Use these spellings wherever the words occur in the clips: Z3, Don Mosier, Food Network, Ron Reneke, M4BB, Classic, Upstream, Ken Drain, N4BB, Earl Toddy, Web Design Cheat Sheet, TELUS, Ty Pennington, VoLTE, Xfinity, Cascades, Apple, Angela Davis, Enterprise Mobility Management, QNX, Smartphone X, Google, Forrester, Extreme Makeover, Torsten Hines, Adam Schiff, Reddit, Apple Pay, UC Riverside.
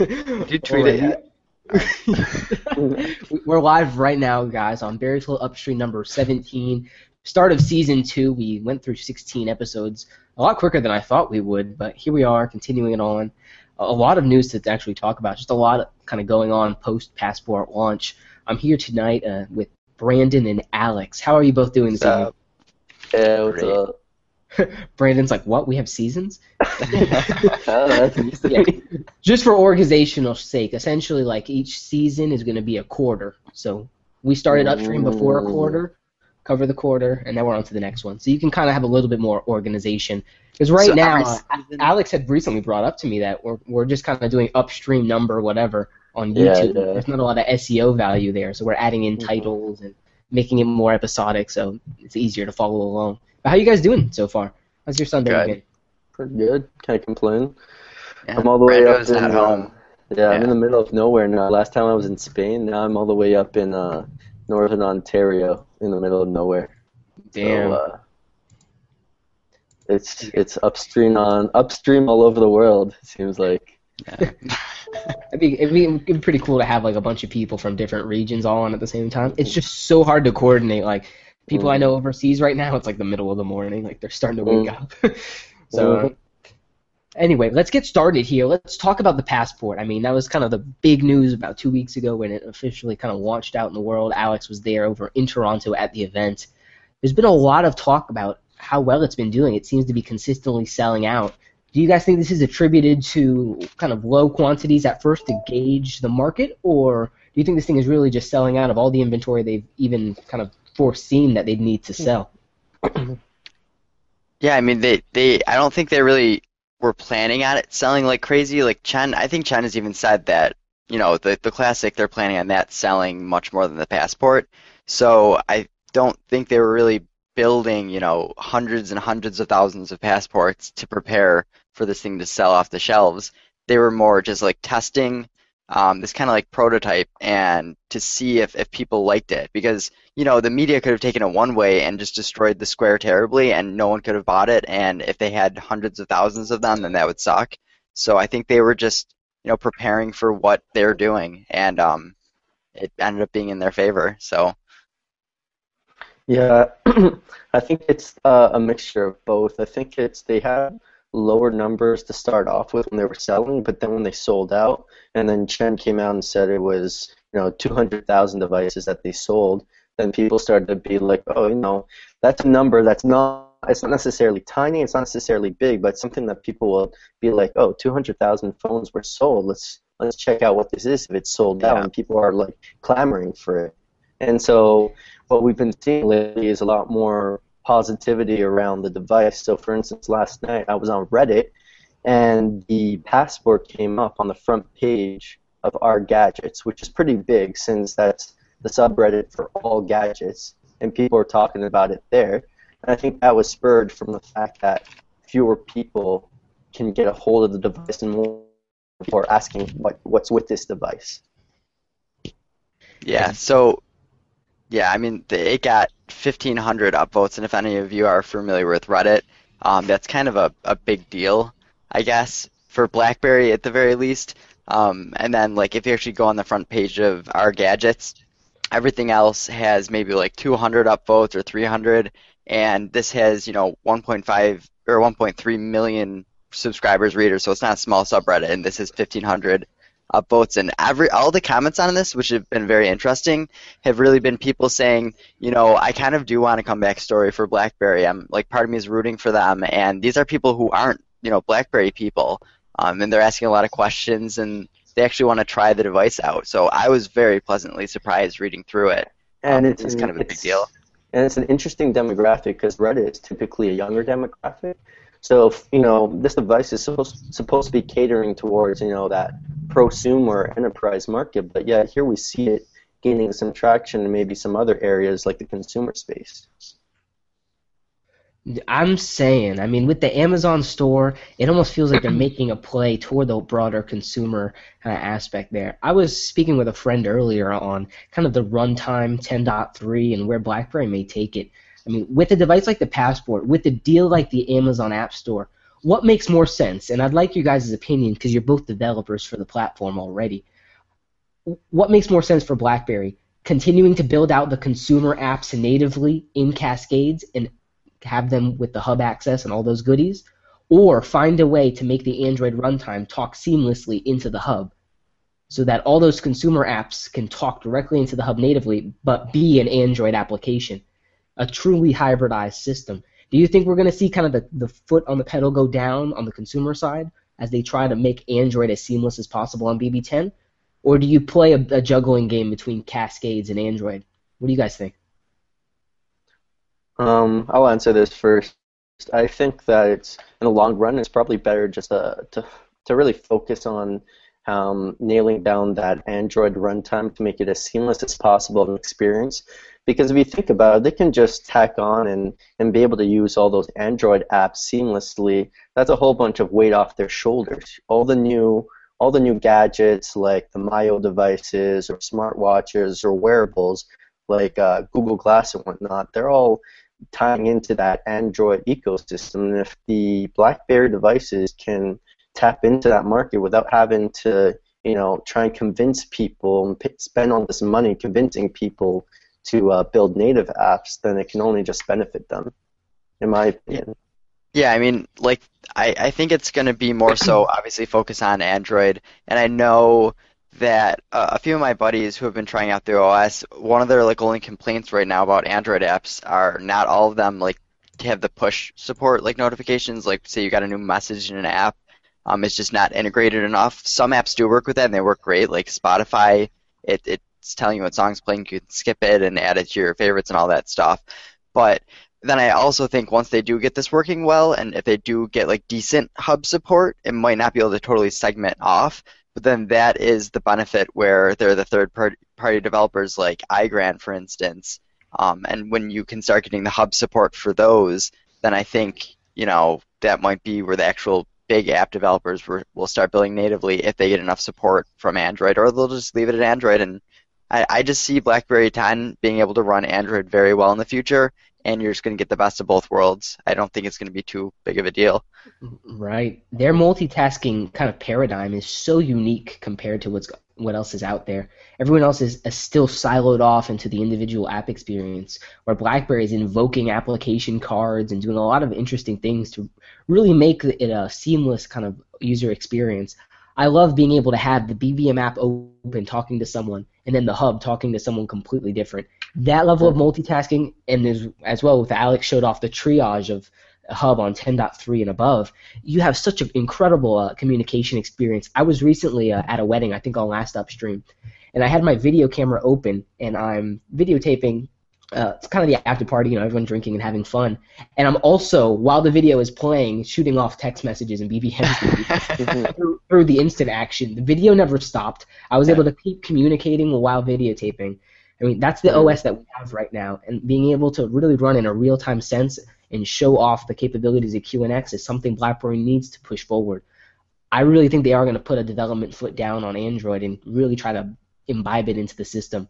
I did tweet it. We're live right now, guys, on Barry's Little Upstream number 17. Start of season 2. We went through 16 episodes, a lot quicker than I thought we would, but here we are, continuing it on. A lot of news to actually talk about, just a lot of kind of going on post-Passport launch. I'm here tonight with Brandon and Alex. How are you both doing this evening? Yeah, what's up? Brandon's like, what? We have seasons? Yeah. Just for organizational sake, essentially, like, each season is going to be a quarter. So we started Upstream before a quarter, cover the quarter, and then we're on to the next one. So you can kind of have a little bit more organization. Because right now, Alex had recently brought up to me that we're just kind of doing Upstream number whatever on YouTube. Yeah, yeah. There's not a lot of SEO value there, so we're adding in titles and making it more episodic, so it's easier to follow along. How are you guys doing so far? How's your Sunday been? Pretty good. Can't complain. Yeah. I'm all the way up in home. Yeah, I'm in the middle of nowhere now. Last time I was in Spain. Now I'm all the way up in northern Ontario, in the middle of nowhere. Damn. So, it's upstream all over the world. It seems like. Yeah. it'd be pretty cool to have like a bunch of people from different regions all on at the same time. It's just so hard to coordinate. Like. People I know overseas right now, it's like the middle of the morning. Like they're starting to wake up. So anyway, let's get started here. Let's talk about the Passport. I mean, that was kind of the big news about 2 weeks ago when it officially kind of launched out in the world. Alex was there over in Toronto at the event. There's been a lot of talk about how well it's been doing. It seems to be consistently selling out. Do you guys think this is attributed to kind of low quantities at first to gauge the market, or do you think this thing is really just selling out of all the inventory they've even kind of foreseen that they'd need to sell? Yeah, I mean, they I don't think they really were planning on it selling like crazy. Like Chen, I think Chen has even said that, you know, the Classic, they're planning on that selling much more than the Passport. So I don't think they were really building, you know, hundreds and hundreds of thousands of Passports to prepare for this thing to sell off the shelves. They were more just like testing this kind of like prototype and to see if people liked it, because you know the media could have taken it one way and just destroyed the Square terribly and no one could have bought it, and if they had hundreds of thousands of them then that would suck. So I think they were just, you know, preparing for what they're doing, and it ended up being in their favor. So yeah, I think it's a mixture of both. I think it's they have lower numbers to start off with when they were selling, but then when they sold out, and then Chen came out and said it was, you know, 200,000 devices that they sold, then people started to be like, oh, you know, that's a number that's not, it's not necessarily tiny, it's not necessarily big, but something that people will be like, oh, 200,000 phones were sold, let's check out what this is if it's sold out, and people are like clamoring for it. And so what we've been seeing lately is a lot more positivity around the device. So for instance, last night I was on Reddit and the Passport came up on the front page of Our Gadgets, which is pretty big since that's the subreddit for all gadgets, and people are talking about it there. And I think that was spurred from the fact that fewer people can get a hold of the device and more people are asking what's with this device. Yeah, so yeah, I mean, it got 1,500 upvotes, and if any of you are familiar with Reddit, that's kind of a big deal, I guess, for BlackBerry at the very least. And then, like, if you actually go on the front page of Our Gadgets, everything else has maybe like 200 upvotes or 300, and this has, you know, 1.5 or 1.3 million subscribers, readers, so it's not a small subreddit, and this is 1,500. Upvotes, and all the comments on this, which have been very interesting, have really been people saying, you know, I kind of do want a comeback story for BlackBerry. I'm like, part of me is rooting for them, and these are people who aren't, you know, BlackBerry people, and they're asking a lot of questions, and they actually want to try the device out. So I was very pleasantly surprised reading through it, and it's kind of a big deal. And it's an interesting demographic because Reddit is typically a younger demographic. So, you know, this device is supposed to be catering towards, you know, that prosumer enterprise market. But, yeah, here we see it gaining some traction in maybe some other areas like the consumer space. I'm saying, I mean, with the Amazon store, it almost feels like they're making a play toward the broader consumer kind of aspect there. I was speaking with a friend earlier on kind of the runtime 10.3 and where BlackBerry may take it. I mean, with a device like the Passport, with a deal like the Amazon App Store, what makes more sense? And I'd like you guys' opinion because you're both developers for the platform already. What makes more sense for BlackBerry? Continuing to build out the consumer apps natively in Cascades and have them with the hub access and all those goodies, or find a way to make the Android runtime talk seamlessly into the hub so that all those consumer apps can talk directly into the hub natively but be an Android application, a truly hybridized system. Do you think we're going to see kind of the foot on the pedal go down on the consumer side as they try to make Android as seamless as possible on BB10? Or do you play a juggling game between Cascades and Android? What do you guys think? I'll answer this first. I think that it's, in the long run, it's probably better just to really focus on nailing down that Android runtime to make it as seamless as possible of an experience. Because if you think about it, they can just tack on and be able to use all those Android apps seamlessly. That's a whole bunch of weight off their shoulders. All the new gadgets like the Mayo devices or smartwatches or wearables like Google Glass and whatnot, they're all tying into that Android ecosystem. And if the BlackBerry devices can tap into that market without having to, you know, try and convince people and spend all this money convincing people to build native apps, then it can only just benefit them, in my opinion. Yeah, I mean, like, I think it's going to be more so obviously focus on Android, and I know that a few of my buddies who have been trying out the OS, one of their like only complaints right now about Android apps are not all of them like have the push support like notifications. Like, say you got a new message in an app, it's just not integrated enough. Some apps do work with that, and they work great. Like Spotify, it's telling you what song's playing, you can skip it and add it to your favorites and all that stuff, but then I also think once they do get this working well, and if they do get like decent hub support, it might not be able to totally segment off, but then that is the benefit where they're the third-party developers like iGran, for instance, and when you can start getting the hub support for those, then I think, you know, that might be where the actual big app developers will start building natively if they get enough support from Android, or they'll just leave it at Android. And I just see BlackBerry 10 being able to run Android very well in the future, and you're just going to get the best of both worlds. I don't think it's going to be too big of a deal. Right. Their multitasking kind of paradigm is so unique compared to what else is out there. Everyone else is still siloed off into the individual app experience, where BlackBerry is invoking application cards and doing a lot of interesting things to really make it a seamless kind of user experience. I love being able to have the BBM app open talking to someone and then the hub talking to someone completely different. That level of multitasking, and as well with Alex showed off the triage of hub on 10.3 and above, you have such an incredible communication experience. I was recently at a wedding, I think on last Upstream, and I had my video camera open and I'm videotaping. It's kind of the after party, you know, everyone drinking and having fun. And I'm also, while the video is playing, shooting off text messages and BBM through the instant action. The video never stopped. I was able to keep communicating while videotaping. I mean, that's the OS that we have right now. And being able to really run in a real-time sense and show off the capabilities of QNX is something BlackBerry needs to push forward. I really think they are going to put a development foot down on Android and really try to imbibe it into the system.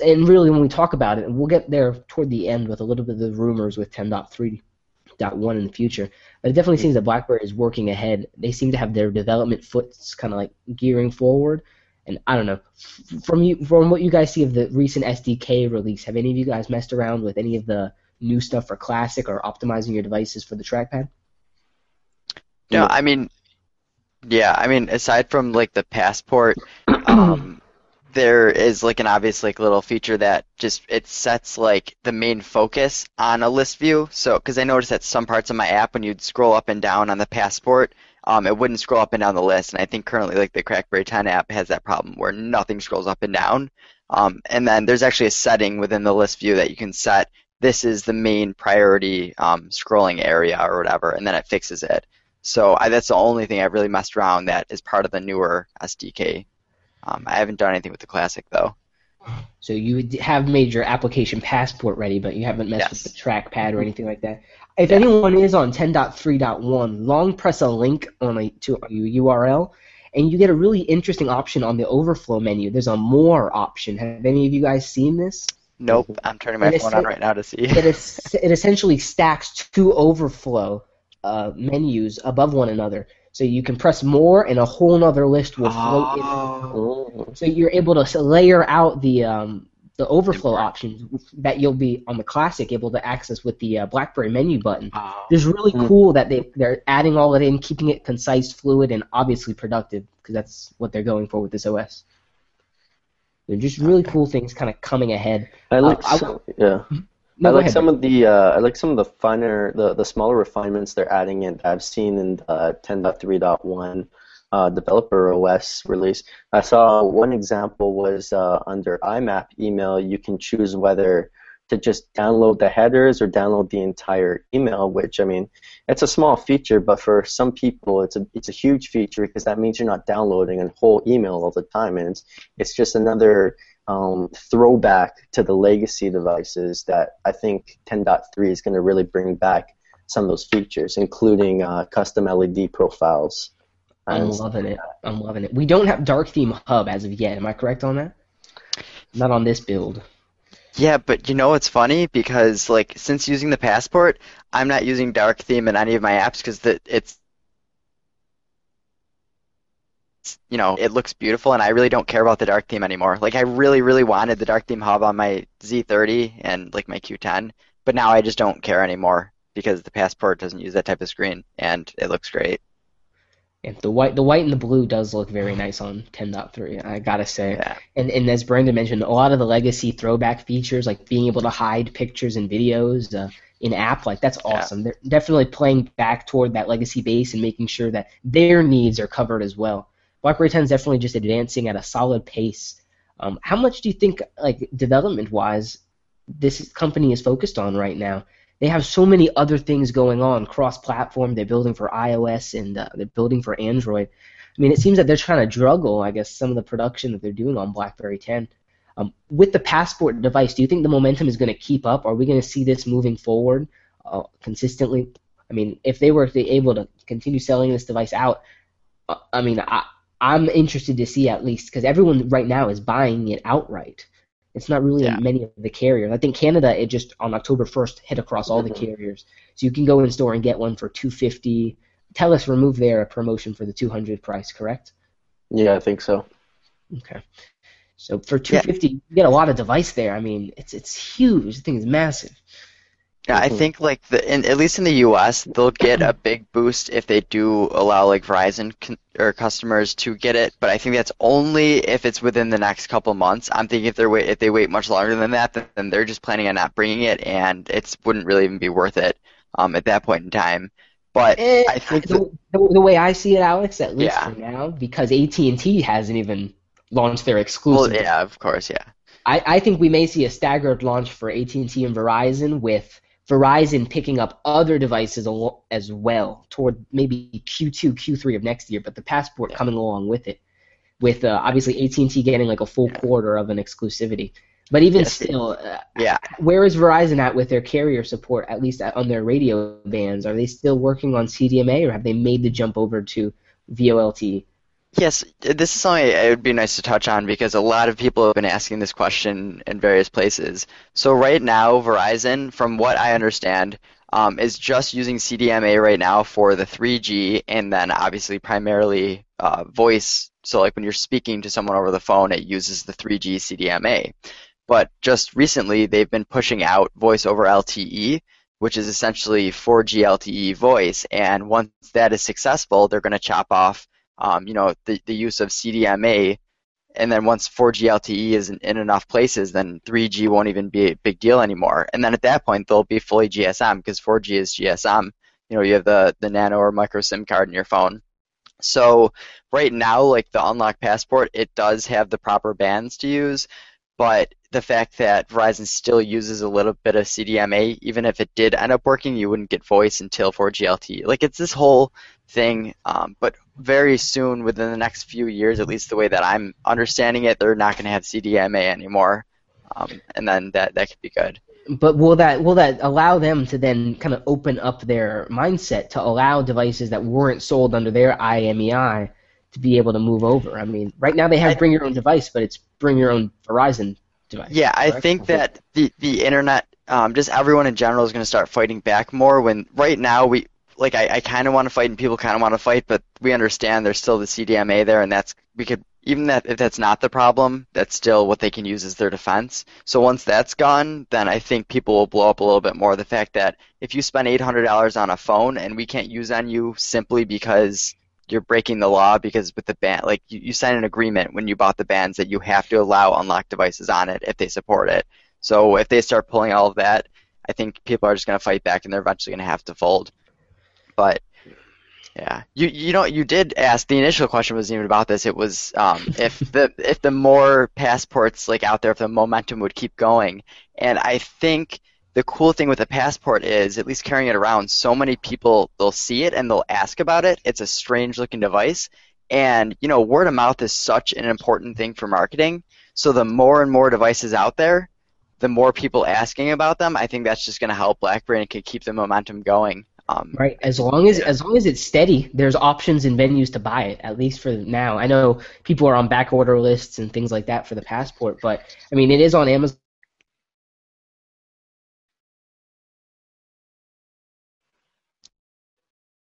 And really, when we talk about it, and we'll get there toward the end with a little bit of the rumors with 10.3.1 in the future, but it definitely seems that BlackBerry is working ahead. They seem to have their development foots kind of like gearing forward. And I don't know, from what you guys see of the recent SDK release, have any of you guys messed around with any of the new stuff for Classic or optimizing your devices for the trackpad? No, I mean, yeah, I mean, aside from like the Passport, there is like an obvious like little feature that just it sets like the main focus on a list view. So because I noticed that some parts of my app when you'd scroll up and down on the Passport, it wouldn't scroll up and down the list. And I think currently like the BlackBerry 10 app has that problem where nothing scrolls up and down. And then there's actually a setting within the list view that you can set. This is the main priority scrolling area or whatever, and then it fixes it. So that's the only thing I've really messed around that is part of the newer SDK. I haven't done anything with the Classic, though. So you have made your application Passport ready, but you haven't messed with the trackpad or anything like that. If anyone is on 10.3.1, long press a link to a URL, and you get a really interesting option on the overflow menu. There's a more option. Have any of you guys seen this? Nope. I'm turning my phone on right now to see. It essentially stacks to overflow menus above one another. So you can press more, and a whole other list will float in. So you're able to layer out the overflow options that you'll be on the Classic able to access with the BlackBerry menu button. It's really cool that they're adding all that in, keeping it concise, fluid, and obviously productive, because that's what they're going for with this OS. They're just really cool things kind of coming ahead. I like I like some of the finer, the smaller refinements they're adding in. I've seen in 10.3.1 developer OS release. I saw one example was under IMAP email. You can choose whether to just download the headers or download the entire email. Which, I mean, it's a small feature, but for some people, it's a huge feature because that means you're not downloading a whole email all the time, and it's just another throwback to the legacy devices that I think 10.3 is going to really bring back some of those features, including custom LED profiles. I'm loving it. I'm loving it. We don't have Dark Theme Hub as of yet. Am I correct on that? Not on this build. Yeah, but you know what's funny? Because like since using the Passport, I'm not using Dark Theme in any of my apps because it's you know, it looks beautiful, and I really don't care about the dark theme anymore. Like, I really, really wanted the dark theme hub on my Z30 and, like, my Q10, but now I just don't care anymore because the Passport doesn't use that type of screen, and it looks great. Yeah, the white and the blue does look very nice on 10.3, I gotta say. Yeah. And as Brandon mentioned, a lot of the legacy throwback features, like being able to hide pictures and videos in app, like, that's awesome. Yeah. They're definitely playing back toward that legacy base and making sure that their needs are covered as well. BlackBerry 10 is definitely just advancing at a solid pace. How much do you think, like development-wise, this company is focused on right now? They have so many other things going on, cross-platform. They're building for iOS and they're building for Android. I mean, it seems that they're trying to juggle, I guess, some of the production that they're doing on BlackBerry 10. With the Passport device, do you think the momentum is going to keep up? Are we going to see this moving forward consistently? I mean, if they were able to continue selling this device out, I mean, I'm interested to see at least, because everyone right now is buying it outright. It's not really many of the carriers. I think Canada, it just on October 1st hit across all the carriers. So you can go in store and get one for $250. TELUS removed their promotion for the $200 price, correct? Yeah, I think so. Okay. So for $250, you get a lot of device there. I mean, it's huge. The thing is massive. Yeah, I think like at least in the U.S., they'll get a big boost if they do allow like Verizon or customers to get it. But I think that's only if it's within the next couple months. I'm thinking if they wait much longer than that, then they're just planning on not bringing it, and it wouldn't really even be worth it at that point in time. But I think the way I see it, Alex, at least for now, because AT&T hasn't even launched their exclusive. Well, yeah, of course, yeah. I think we may see a staggered launch for AT&T and Verizon with Verizon picking up other devices as well toward maybe Q2, Q3 of next year, but the Passport coming along with it, with obviously AT&T getting like a full quarter of an exclusivity. But even still, where is Verizon at with their carrier support, at least on their radio bands? Are they still working on CDMA, or have they made the jump over to VoLTE? Yes, this is something it would be nice to touch on because a lot of people have been asking this question in various places. So right now, Verizon, from what I understand, is just using CDMA right now for the 3G and then obviously primarily voice. So like when you're speaking to someone over the phone, it uses the 3G CDMA. But just recently, they've been pushing out voice over LTE, which is essentially 4G LTE voice. And once that is successful, they're going to chop off the use of CDMA, and then once 4G LTE is in enough places, then 3G won't even be a big deal anymore. And then at that point, they'll be fully GSM because 4G is GSM. You know, you have the nano or micro SIM card in your phone. So right now, like the Unlock Passport, it does have the proper bands to use, but the fact that Verizon still uses a little bit of CDMA, even if it did end up working, you wouldn't get voice until 4G LTE. Like it's this whole thing, but very soon, within the next few years, at least the way that I'm understanding it, they're not going to have CDMA anymore, and then that could be good. But will that allow them to then kind of open up their mindset to allow devices that weren't sold under their IMEI to be able to move over? I mean, right now they have bring your own device, but it's bring your own Verizon device. Yeah, correct? I think that the internet, just everyone in general is going to start fighting back more when right now like I kind of want to fight and people kind of want to fight, but we understand there's still the CDMA there, and that's if that's not the problem, that's still what they can use as their defense. So once that's gone, then I think people will blow up a little bit more. The fact that if you spend $800 on a phone and we can't use on you simply because you're breaking the law, because with the ban, like you signed an agreement when you bought the bans that you have to allow unlocked devices on it if they support it. So if they start pulling all of that, I think people are just going to fight back, and they're eventually going to have to fold. But yeah, you know, you did ask, the initial question wasn't even about this. It was if the more passports like out there, if the momentum would keep going. And I think the cool thing with a passport is, at least carrying it around, so many people, they'll see it and they'll ask about it. It's a strange looking device, and you know, word of mouth is such an important thing for marketing. So the more and more devices out there, the more people asking about them, I think that's just going to help BlackBerry and can keep the momentum going. Right, as long as it's steady, there's options and venues to buy it, at least for now. I know people are on back order lists and things like that for the Passport, but I mean, it is on Amazon.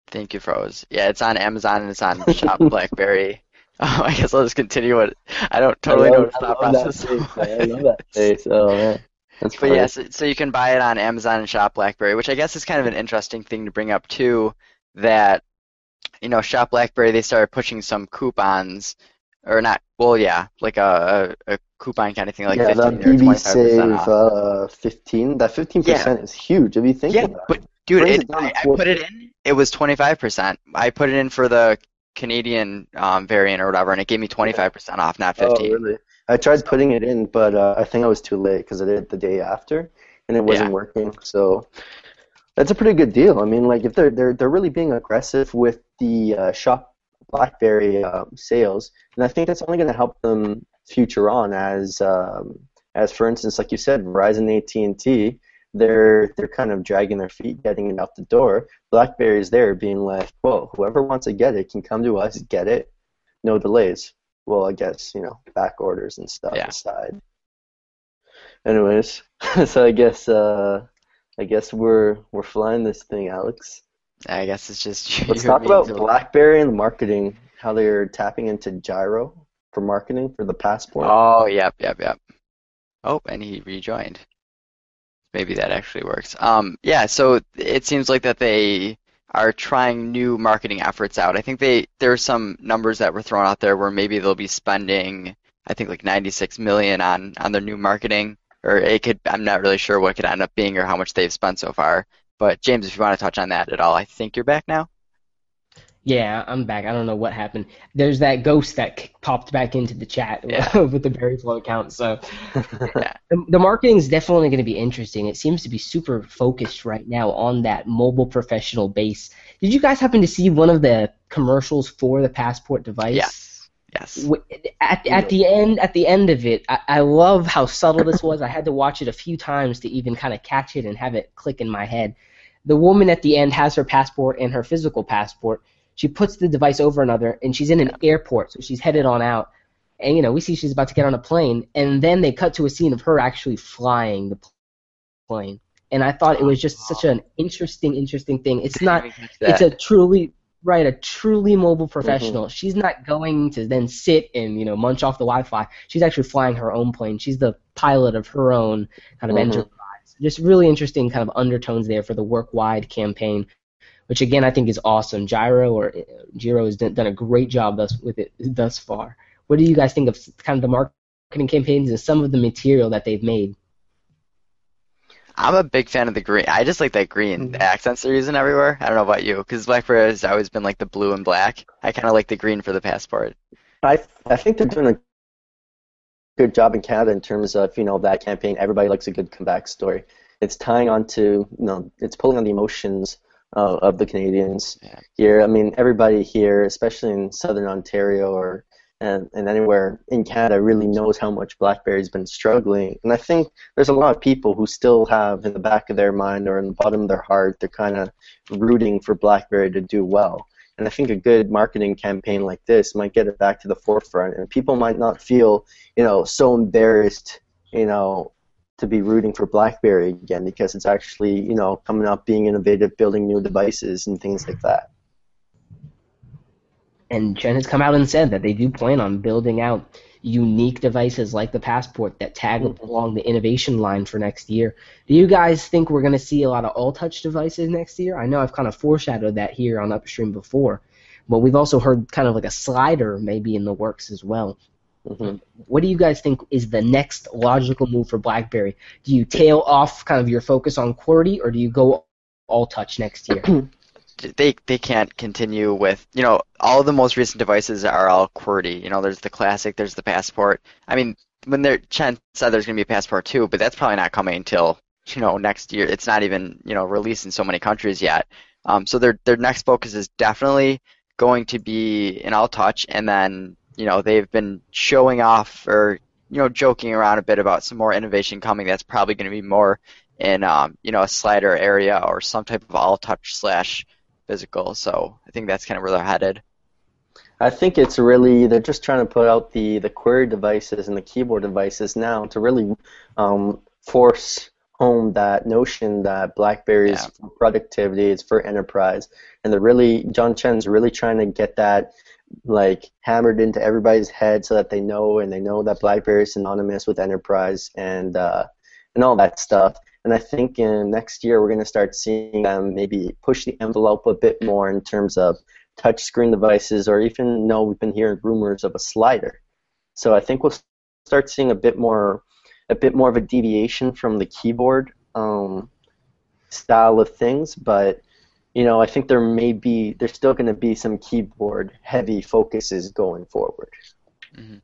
Thank you, Froze. Yeah, it's on Amazon and it's on Shop BlackBerry. I guess I'll just continue it. I don't totally know what the thought process is. I love that face. Oh, man. That's but yes, yeah, so you can buy it on Amazon and Shop BlackBerry, which I guess is kind of an interesting thing to bring up too. That, you know, Shop BlackBerry, they started pushing some coupons, or not? Well, yeah, like a coupon kind of thing, like 15 or 25% off. 15. That 15% is huge. If you think about it. But dude, I put it in. It was 25%. I put it in for the Canadian variant or whatever, and it gave me 25% off, not 15. Oh, really? I tried putting it in, but I think I was too late because I did it the day after, and it wasn't working. So that's a pretty good deal. I mean, like, if they're really being aggressive with the Shop BlackBerry sales, and I think that's only going to help them future on. As for instance, like you said, Verizon, AT&T, they're kind of dragging their feet, getting it out the door. BlackBerry's there, being like, "Whoa, whoever wants to get it can come to us, get it, no delays." Well, I guess, you know, back orders and stuff aside. Anyways, so I guess we're flying this thing, Alex. I guess it's just... Let's talk about BlackBerry and marketing, how they're tapping into Gyro for marketing for the Passport. Oh, yep. Oh, and he rejoined. Maybe that actually works. Yeah, so it seems like that they are trying new marketing efforts out. I think there are some numbers that were thrown out there where maybe they'll be spending, I think, like $96 million on their new marketing, or I'm not really sure what it could end up being or how much they've spent so far. But James, if you want to touch on that at all, I think you're back now. Yeah, I'm back. I don't know what happened. There's that ghost that popped back into the chat with the Barry Flow account. So the marketing is definitely going to be interesting. It seems to be super focused right now on that mobile professional base. Did you guys happen to see one of the commercials for the Passport device? Yes. At the end of it, I love how subtle this was. I had to watch it a few times to even kind of catch it and have it click in my head. The woman at the end has her passport and her physical passport. She puts the device over another, and she's in an airport, so she's headed on out. And, you know, we see she's about to get on a plane, and then they cut to a scene of her actually flying the plane. And I thought it was just such an interesting thing. It's not – it's a truly mobile professional. Mm-hmm. She's not going to then sit and, you know, munch off the Wi-Fi. She's actually flying her own plane. She's the pilot of her own kind of enterprise. Just really interesting kind of undertones there for the work-wide campaign, which again I think is awesome. Gyro has done a great job thus far. What do you guys think of kind of the marketing campaigns and some of the material that they've made? I'm a big fan of the green. I just like that green accents they're using everywhere. I don't know about you, because BlackBerry has always been like the blue and black. I kind of like the green for the Passport. I think they're doing a good job in Canada in terms of, you know, that campaign. Everybody likes a good comeback story. It's tying on to, you know, it's pulling on the emotions of the Canadians here. I mean, everybody here, especially in southern Ontario and anywhere in Canada, really knows how much BlackBerry's been struggling. And I think there's a lot of people who still have in the back of their mind or in the bottom of their heart, they're kind of rooting for BlackBerry to do well. And I think a good marketing campaign like this might get it back to the forefront, and people might not feel, you know, so embarrassed, you know, to be rooting for BlackBerry again, because it's actually, you know, coming up, being innovative, building new devices and things like that. And Chen has come out and said that they do plan on building out unique devices like the Passport that tag along the innovation line for next year. Do you guys think we're going to see a lot of all-touch devices next year? I know I've kind of foreshadowed that here on Upstream before, but we've also heard kind of like a slider maybe in the works as well. Mm-hmm. What do you guys think is the next logical move for BlackBerry? Do you tail off kind of your focus on QWERTY, or do you go all-touch next year? They can't continue with, you know, all the most recent devices are all QWERTY. You know, there's the Classic, there's the Passport. I mean, when Chen said there's going to be a Passport 2, but that's probably not coming until, you know, next year. It's not even, you know, released in so many countries yet. So their next focus is definitely going to be an all-touch, and then, you know, they've been showing off or, you know, joking around a bit about some more innovation coming that's probably going to be more in, you know, a slider area or some type of all-touch slash physical, so I think that's kind of where they're headed. I think it's really, they're just trying to put out the QWERTY devices and the keyboard devices now to really force home that notion that BlackBerry is for productivity, it's for enterprise, and they're really, John Chen's really trying to get that like hammered into everybody's head so that they know, and they know that BlackBerry is synonymous with enterprise and all that stuff. And I think in next year we're going to start seeing them maybe push the envelope a bit more in terms of touchscreen devices, or even, no, we've been hearing rumors of a slider. So I think we'll start seeing a bit more of a deviation from the keyboard style of things. But you know, I think there's still going to be some keyboard heavy focuses going forward. Mm-hmm.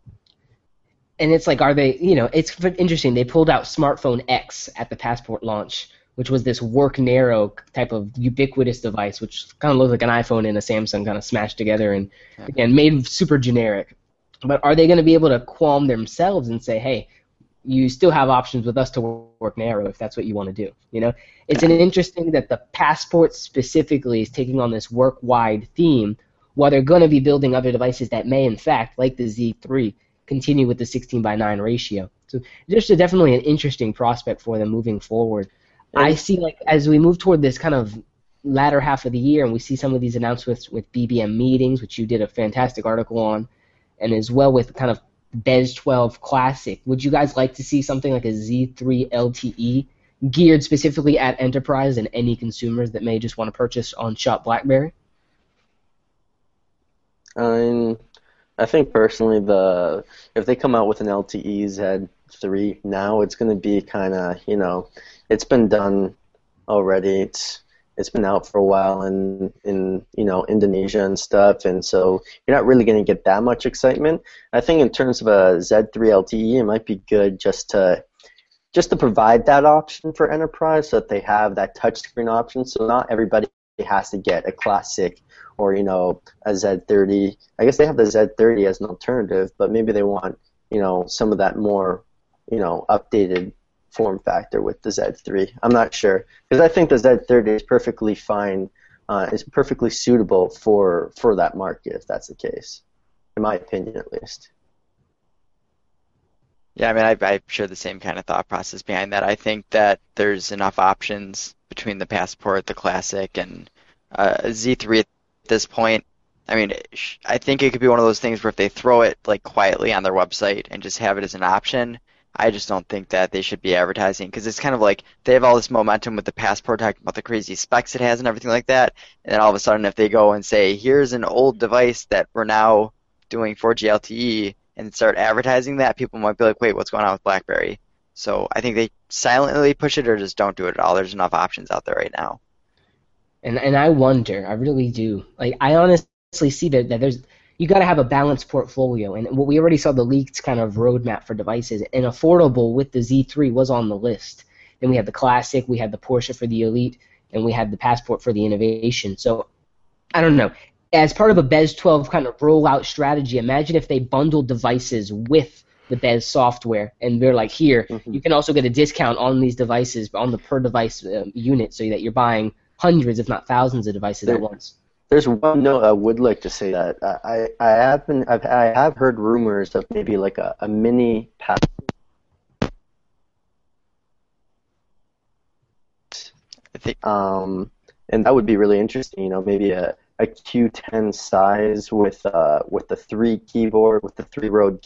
And it's like, are they, you know, it's interesting. They pulled out Smartphone X at the Passport launch, which was this work narrow type of ubiquitous device, which kind of looked like an iPhone and a Samsung kind of smashed together and, again, made super generic. But are they going to be able to qualm themselves and say, hey, you still have options with us to work narrow if that's what you want to do? You know, it's an interesting that the Passport specifically is taking on this work-wide theme, while they're going to be building other devices that may, in fact, like the Z3, continue with the 16:9 ratio. So just definitely an interesting prospect for them moving forward. I see, like, as we move toward this kind of latter half of the year and we see some of these announcements with BBM meetings, which you did a fantastic article on, and as well with kind of BES 12 Classic, would you guys like to see something like a Z3 LTE geared specifically at enterprise and any consumers that may just want to purchase on Shop BlackBerry? I think personally, if they come out with an LTE Z3 now, it's going to be kind of, you know, it's been done already. It's been out for a while in you know, Indonesia and stuff, and so you're not really going to get that much excitement. I think in terms of a Z3 LTE, it might be good just to provide that option for enterprise, so that they have that touchscreen option, so not everybody has to get a Classic or, you know, a Z30. I guess they have the Z30 as an alternative, but maybe they want, you know, some of that more, you know, updated form factor with the Z3. I'm not sure, because I think the Z30 is perfectly fine, is perfectly suitable for that market, if that's the case, in my opinion at least. Yeah, I mean, I share the same kind of thought process behind that. I think that there's enough options between the Passport, the Classic, and Z3 at this point. I mean, I think it could be one of those things where if they throw it like quietly on their website and just have it as an option, I just don't think that they should be advertising, because it's kind of like they have all this momentum with the Passport, talking about the crazy specs it has and everything like that, and then all of a sudden if they go and say, here's an old device that we're now doing 4G LTE, and start advertising that, people might be like, wait, what's going on with BlackBerry? So I think they silently push it or just don't do it at all. There's enough options out there right now. And I wonder, I really do. Like, I honestly see that there's, you got to have a balanced portfolio. And what we already saw, the leaked kind of roadmap for devices, and affordable with the Z3 was on the list. Then we had the Classic, we had the Porsche for the Elite, and we had the Passport for the innovation. So I don't know. As part of a BES 12 kind of rollout strategy, imagine if they bundled devices with the BES software, and they're like, here, you can also get a discount on these devices, on the per-device unit, so that you're buying hundreds, if not thousands, of devices at once. There's one note I would like to say, that I have heard rumors of maybe like a mini Passport. I think, and that would be really interesting. You know, maybe a Q10 size with the three-row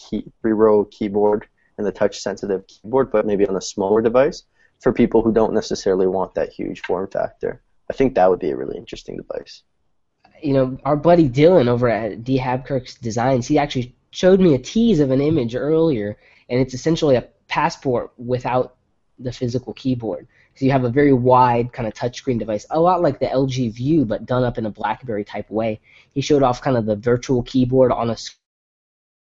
keyboard and the touch-sensitive keyboard, but maybe on a smaller device for people who don't necessarily want that huge form factor. I think that would be a really interesting device. You know, our buddy Dylan over at D. Habkirk's Designs, he actually showed me a tease of an image earlier, and it's essentially a Passport without the physical keyboard. So you have a very wide kind of touchscreen device, a lot like the LG View, but done up in a BlackBerry type way. He showed off kind of the virtual keyboard on a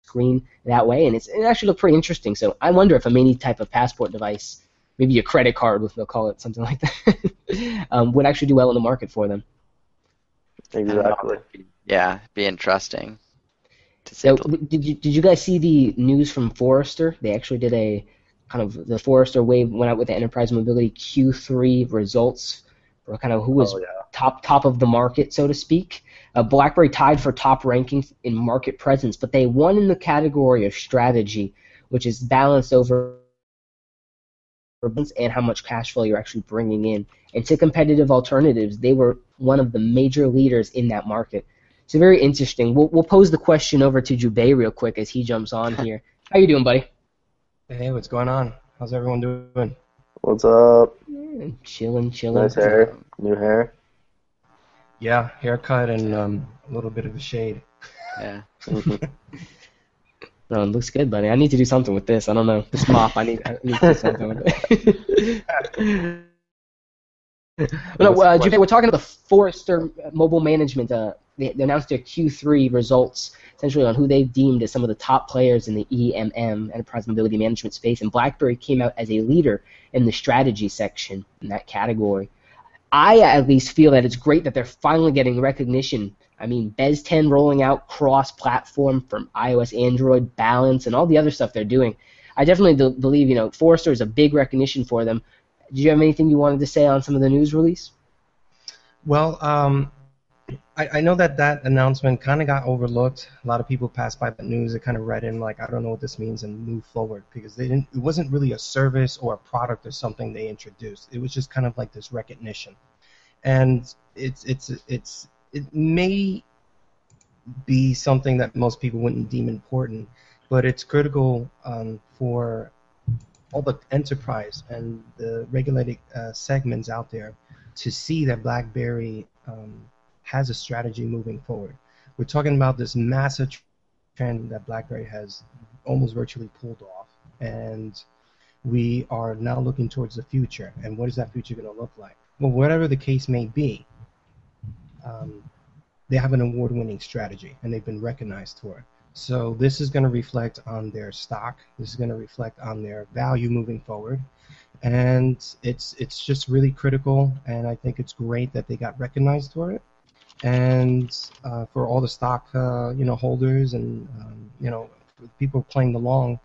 screen that way, and it actually looked pretty interesting. So I wonder if a mini type of Passport device, maybe a credit card, they'll call it something like that, would actually do well in the market for them. Exactly. Yeah, it'd be interesting. So did you guys see the news from Forrester? They actually did a kind of, the Forrester wave went out with the Enterprise Mobility Q3 results for kind of who was top of the market, so to speak. BlackBerry tied for top rankings in market presence, but they won in the category of strategy, which is balanced over and how much cash flow you're actually bringing in. And to competitive alternatives, they were one of the major leaders in that market. So very interesting. We'll pose the question over to Jubei real quick as he jumps on here. How you doing, buddy? Hey, what's going on? How's everyone doing? What's up? Chilling. Nice hair. New hair. Yeah, haircut and a little bit of a shade. Yeah. No, it looks good, buddy. I need to do something with this. I don't know. This mop, I need to do something with it. No, Jubei, we're talking about the Forrester Mobile Management. They announced their Q3 results, essentially on who they deemed as some of the top players in the EMM, Enterprise Mobility Management space, and BlackBerry came out as a leader in the strategy section in that category. I at least feel that it's great that they're finally getting recognition. I mean, BES 10 rolling out cross-platform from iOS, Android, Balance, and all the other stuff they're doing. I definitely believe, you know, Forrester is a big recognition for them. Did you have anything you wanted to say on some of the news release? Well, I know that announcement kind of got overlooked. A lot of people passed by that news. They kind of read in like, I don't know what this means, and moved forward because they didn't. It wasn't really a service or a product or something they introduced. It was just kind of like this recognition, and it may be something that most people wouldn't deem important, but it's critical for all the enterprise and the regulated segments out there to see that BlackBerry has a strategy moving forward. We're talking about this massive trend that BlackBerry has almost virtually pulled off, and we are now looking towards the future. And what is that future going to look like? Well, whatever the case may be, they have an award-winning strategy, and they've been recognized for it. So this is going to reflect on their stock. This is going to reflect on their value moving forward, and it's just really critical. And I think it's great that they got recognized for it, and for all the stock holders and people playing the long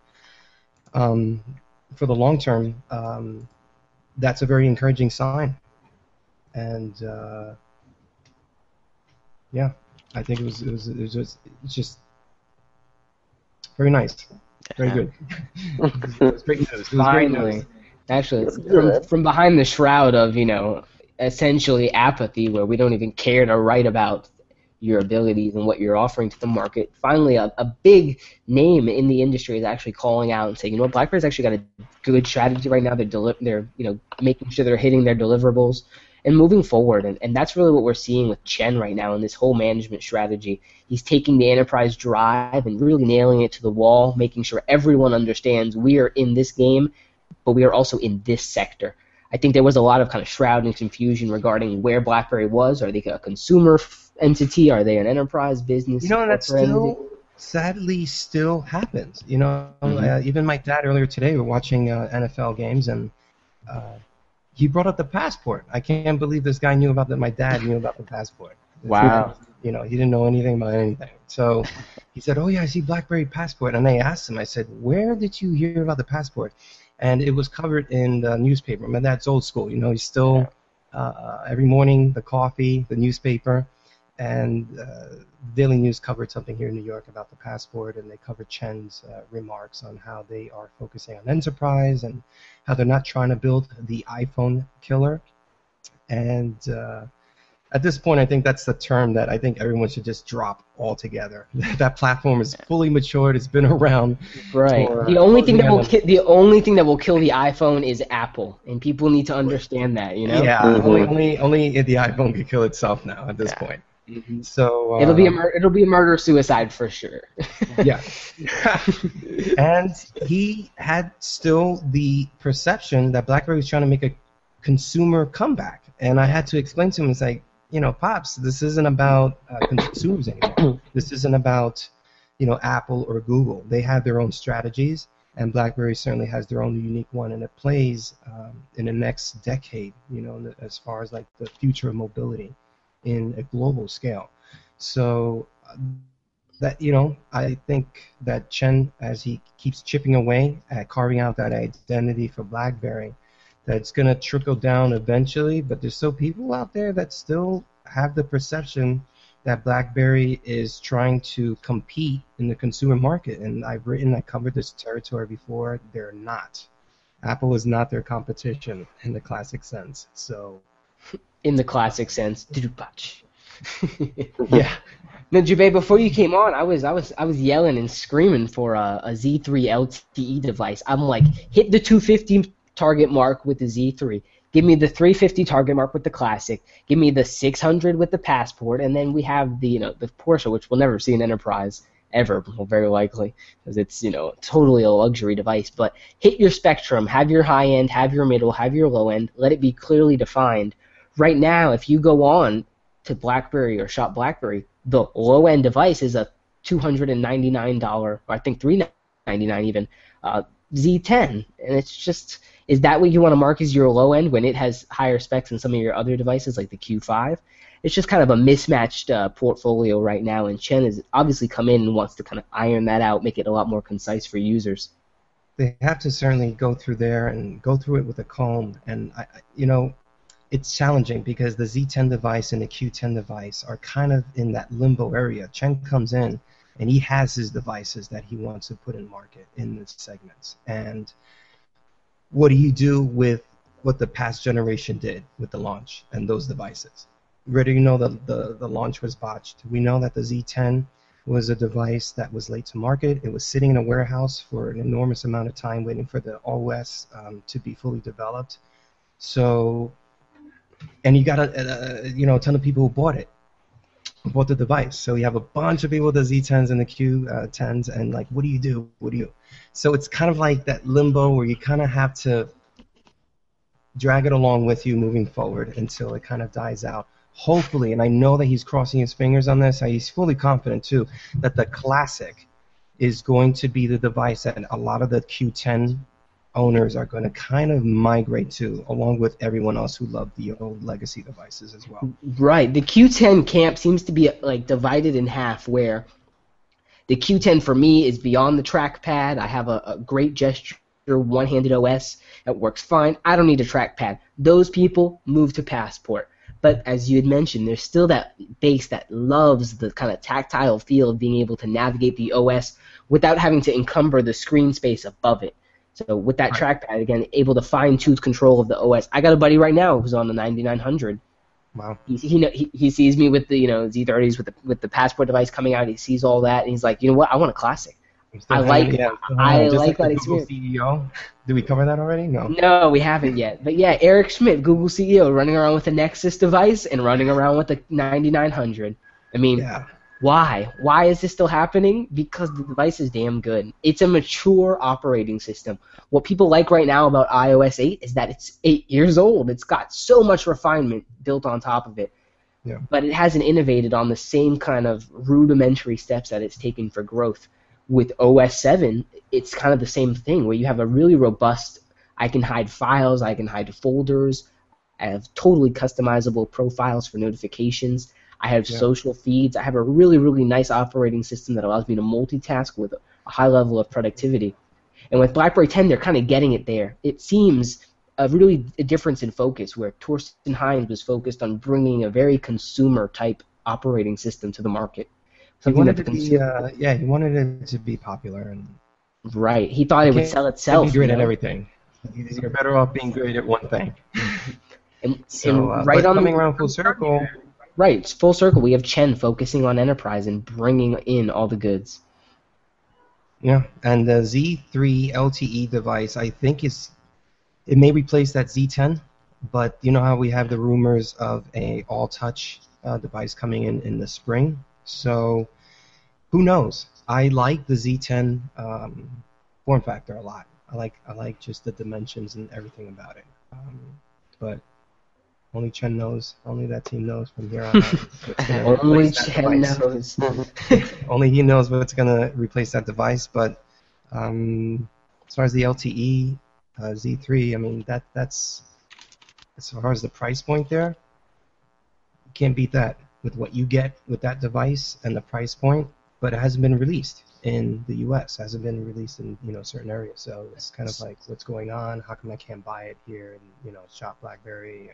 for the long term. That's a very encouraging sign, and yeah, I think it was just very nice. Very good. It was great news. Finally. Actually, from behind the shroud of, essentially apathy, where we don't even care to write about your abilities and what you're offering to the market, finally a big name in the industry is actually calling out and saying, you know what, BlackBerry's actually got a good strategy right now. They're making sure they're hitting their deliverables and moving forward, and that's really what we're seeing with Chen right now in this whole management strategy. He's taking the enterprise drive and really nailing it to the wall, making sure everyone understands we are in this game, but we are also in this sector. I think there was a lot of kind of shroud and confusion regarding where BlackBerry was. Are they a consumer entity? Are they an enterprise business? Sadly, still happens. Even my dad earlier today, we're watching NFL games, and he brought up the Passport. I can't believe this guy knew about that. My dad knew about the Passport. Wow. He didn't know anything about anything. So he said, oh, yeah, I see BlackBerry Passport. And I asked him, I said, where did you hear about the Passport? And it was covered in the newspaper. My dad's old school. He's still every morning, the coffee, the newspaper. And Daily News covered something here in New York about the Passport, and they covered Chen's remarks on how they are focusing on enterprise and how they're not trying to build the iPhone killer. And at this point, I think that's the term that I think everyone should just drop altogether. That platform is fully matured. It's been around. Right. The only thing that will kill the iPhone is Apple, and people need to understand that. You know. Yeah. Mm-hmm. Only the iPhone can kill itself now at this point. Mm-hmm. So it'll be a murder suicide for sure. Yeah. And he had still the perception that BlackBerry was trying to make a consumer comeback, and I had to explain to him, it's like, you know, Pops, this isn't about consumers anymore. This isn't about, you know, Apple or Google. They have their own strategies, and BlackBerry certainly has their own unique one, and it plays in the next decade, you know, as far as like the future of mobility in a global scale. So that, you know, I think that Chen, as he keeps chipping away at carving out that identity for BlackBerry, that's going to trickle down eventually, but there's still people out there that still have the perception that BlackBerry is trying to compete in the consumer market, and I covered this territory before. They're not. Apple is not their competition in the classic sense, so... In the classic sense, dudupach. Yeah. Now, Jubei, before you came on, I was yelling and screaming for a Z3 LTE device. I'm like, hit the 250 target mark with the Z3. Give me the 350 target mark with the Classic. Give me the 600 with the Passport, and then we have the, you know, the Porsche, which we'll never see in enterprise ever, very likely, because it's, you know, totally a luxury device. But hit your spectrum. Have your high end. Have your middle. Have your low end. Let it be clearly defined. Right now, if you go on to BlackBerry or Shop BlackBerry, the low-end device is a $299, or I think $399 even, Z10. And it's just, is that what you want to mark as your low-end when it has higher specs than some of your other devices like the Q5? It's just kind of a mismatched portfolio right now, and Chen has obviously come in and wants to kind of iron that out, make it a lot more concise for users. They have to certainly go through there and go through it with a comb, and, you know, it's challenging because the Z10 device and the Q10 device are kind of in that limbo area. Chen comes in, and he has his devices that he wants to put in market in the segments. And what do you do with what the past generation did with the launch and those devices? Already, you know, the launch was botched. We know that the Z10 was a device that was late to market. It was sitting in a warehouse for an enormous amount of time waiting for the OS to be fully developed. So... and you got a ton of people who bought the device. So you have a bunch of people with the Z10s and the Q10s, and like, what do you do? What do you? So it's kind of like that limbo where you kind of have to drag it along with you moving forward until it kind of dies out. Hopefully, and I know that he's crossing his fingers on this. He's fully confident too that the Classic is going to be the device that a lot of the Q10 owners are going to kind of migrate to, along with everyone else who loved the old legacy devices as well. Right. The Q10 camp seems to be like divided in half, where the Q10 for me is beyond the trackpad. I have a great gesture, one-handed OS that works fine. I don't need a trackpad. Those people move to Passport. But as you had mentioned, there's still that base that loves the kind of tactile feel of being able to navigate the OS without having to encumber the screen space above it. So with that trackpad, again, able to fine-tune control of the OS. I got a buddy right now who's on the 9900. Wow. He sees me with the, you know, Z30s with the Passport device coming out. He sees all that, and he's like, you know what? I want a Classic. I like that experience. Google CEO. Did we cover that already? No, we haven't yet. But yeah, Eric Schmidt, Google CEO, running around with a Nexus device and running around with a 9900. I mean. Yeah. Why? Why is this still happening? Because the device is damn good. It's a mature operating system. What people like right now about iOS 8 is that it's 8 years old. It's got so much refinement built on top of it. Yeah. But it hasn't innovated on the same kind of rudimentary steps that it's taken for growth. With OS 7, it's kind of the same thing, where you have a really robust, I can hide files, I can hide folders, I have totally customizable profiles for notifications. I have social feeds. I have a really, really nice operating system that allows me to multitask with a high level of productivity. And with BlackBerry 10, they're kind of getting it there. It seems a difference in focus, where Torsten Hines was focused on bringing a very consumer-type operating system to the market. He wanted it to be popular. Right. He thought it would sell itself. He's great at everything. You're better off being great at one thing. And right on coming around full circle. Right, it's full circle. We have Chen focusing on enterprise and bringing in all the goods. Yeah, and the Z3 LTE device, I think it may replace that Z10, but you know how we have the rumors of a all-touch device coming in the spring? So who knows? I like the Z10 form factor a lot. I like just the dimensions and everything about it. But only Chen knows. Only that team knows from here on out. Only Chen knows. Only he knows what's going to replace that device. But as far as the LTE Z3, I mean, that's as far as the price point there, you can't beat that with what you get with that device and the price point. But it hasn't been released in the U.S. Hasn't been released in certain areas. So it's kind of like, what's going on? How come I can't buy it here? And Shop BlackBerry.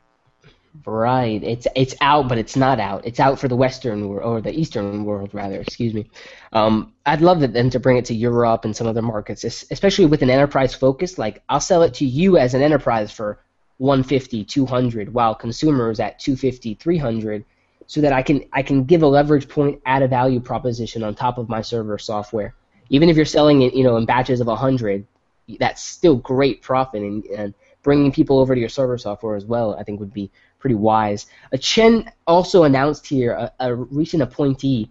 Right. It's out, but it's not out. It's out for the Western world, or the Eastern world, rather. Excuse me. I'd love it then to bring it to Europe and some other markets, especially with an enterprise focus. Like, I'll sell it to you as an enterprise for $150, $200, while consumers at $250, $300, so that I can give a leverage point, add a value proposition on top of my server software. Even if you're selling it, in batches of 100, that's still great profit, and bringing people over to your server software as well, I think, would be pretty wise. Chen also announced here a recent appointee,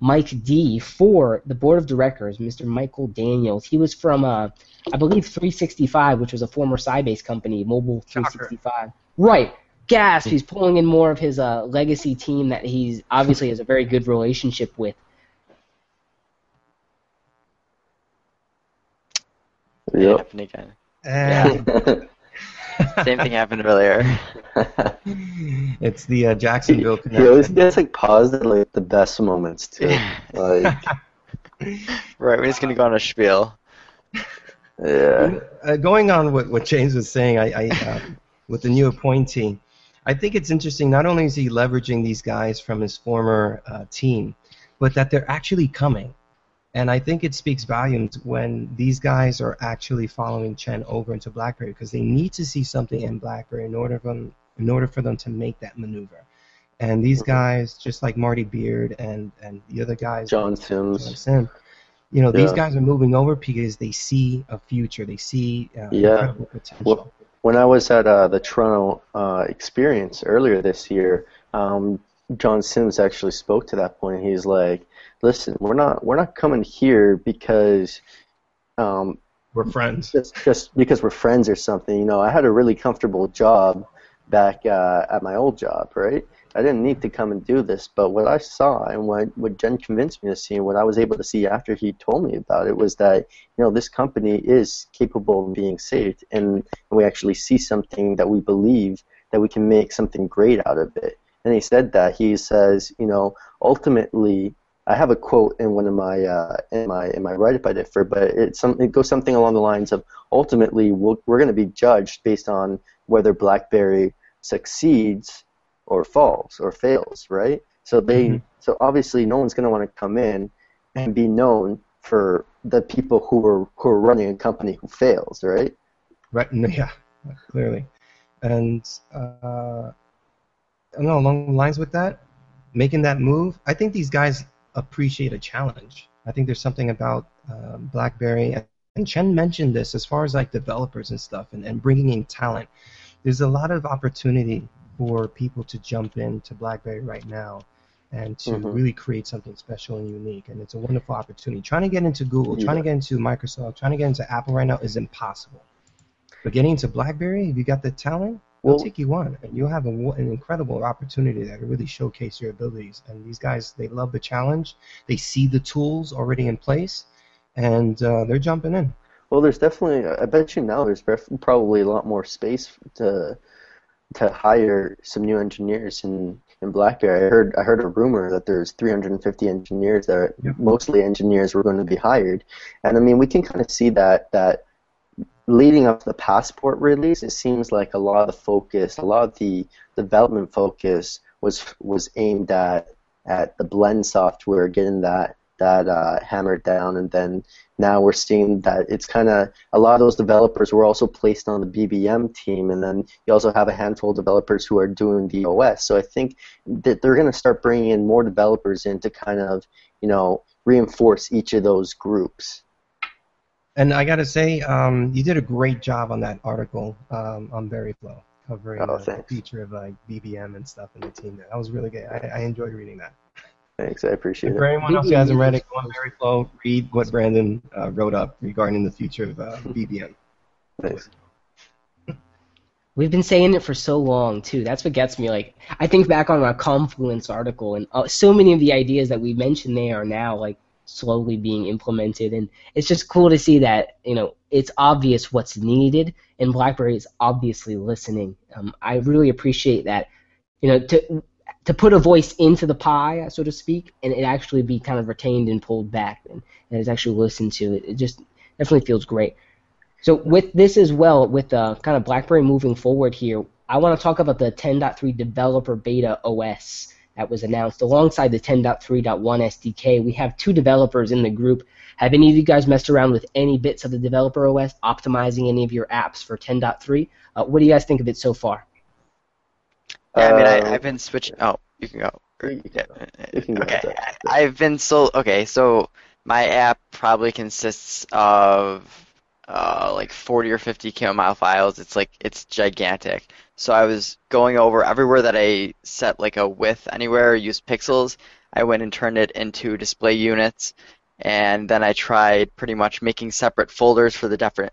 Mike D, for the board of directors, Mr. Michael Daniels. He was from, I believe, 365, which was a former Sybase company, Mobile 365. Shocker. Right. Gasp. He's pulling in more of his legacy team that he's obviously has a very good relationship with. Yep. Happened again. Yeah. Same thing happened earlier. It's the Jacksonville connection. He always gets paused at the best moments too. Right, we're just gonna go on a spiel. Yeah. Going on what James was saying, I with the new appointee, I think it's interesting. Not only is he leveraging these guys from his former team, but that they're actually coming. And I think it speaks volumes when these guys are actually following Chen over into BlackBerry, because they need to see something in BlackBerry in order for them to make that maneuver. And these guys, just like Marty Beard and the other guys, John Sims, these guys are moving over because they see a future. They see incredible potential. Well, when I was at the Toronto Experience earlier this year, John Sims actually spoke to that point. He's like, "Listen, we're not coming here because we're friends. Just because we're friends or something. I had a really comfortable job back at my old job, right? I didn't need to come and do this. But what I saw and what Jen convinced me to see, and what I was able to see after he told me about it, was that this company is capable of being saved, and we actually see something that we believe that we can make something great out of it." And he said that. He says, ultimately, I have a quote in one of my in my write-up I did for, but it goes something along the lines of, ultimately, we're going to be judged based on whether BlackBerry succeeds or falls or fails, right? So so obviously, no one's going to want to come in and be known for the people who are running a company who fails, right? Right. Yeah. Clearly, and. Along the lines with that, making that move, I think these guys appreciate a challenge. I think there's something about BlackBerry, and Chen mentioned this, as far as developers and stuff, and bringing in talent. There's a lot of opportunity for people to jump into BlackBerry right now and to really create something special and unique, and it's a wonderful opportunity. Trying to get into Google, trying to get into Microsoft, trying to get into Apple right now is impossible. But getting into BlackBerry, if you got the talent, they'll take you on, and you'll have an incredible opportunity that will really showcase your abilities. And these guys, they love the challenge. They see the tools already in place, and they're jumping in. Well, there's definitely, I bet you now there's probably a lot more space to hire some new engineers in BlackBerry. I heard a rumor that there's 350 engineers that are mostly engineers were going to be hired, and I mean, we can kind of see that. Leading up to the Passport release, it seems like a lot of the development focus was aimed at the Blend software, getting that that hammered down, and then now we're seeing that it's kind of a lot of those developers were also placed on the BBM team, and then you also have a handful of developers who are doing the OS. So I think that they're going to start bringing in more developers in to kind of, you know, reinforce each of those groups. And I got to say, you did a great job on that article on BerryFlow covering the feature of like BBM and stuff in the team. That was really good. I enjoyed reading that. Thanks, I appreciate it. For anyone else who hasn't read it, go on BerryFlow, read what Brandon wrote up regarding the future of BBM. Thanks. We've been saying it for so long, too. That's what gets me. Like, I think back on our Confluence article, and so many of the ideas that we mentioned there are now like slowly being implemented, and it's just cool to see that, you know, it's obvious what's needed, and BlackBerry is obviously listening. I really appreciate that, you know, to put a voice into the pie, so to speak, and it actually be kind of retained and pulled back, and it's actually listened to. It just definitely feels great. So with this as well, with kind of BlackBerry moving forward here, I want to talk about the 10.3 developer beta OS that was announced alongside the 10.3.1 SDK. We have two developers in the group. Have any of you guys messed around with any bits of the developer OS, optimizing any of your apps for 10.3? What do you guys think of it so far? Yeah, I mean, I've been switching. Oh, you can go. Okay, I've been okay. So my app probably consists of like 40 or 50 kmile files. It's like it's gigantic. So I was going over everywhere that I set like a width anywhere, used pixels. I went and turned it into display units, and then I tried pretty much making separate folders for the different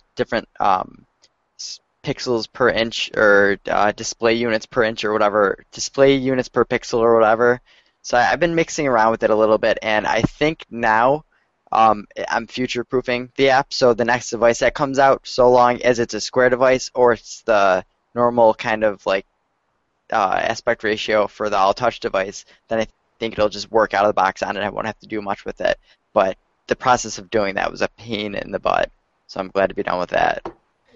pixels per inch or display units per inch or whatever, display units per pixel or whatever. So I've been mixing around with it a little bit, and I think now I'm future-proofing the app. So the next device that comes out, so long as it's a square device or it's the normal kind of like aspect ratio for the all-touch device, then I think it'll just work out of the box on it. I won't have to do much with it. But the process of doing that was a pain in the butt, so I'm glad to be done with that.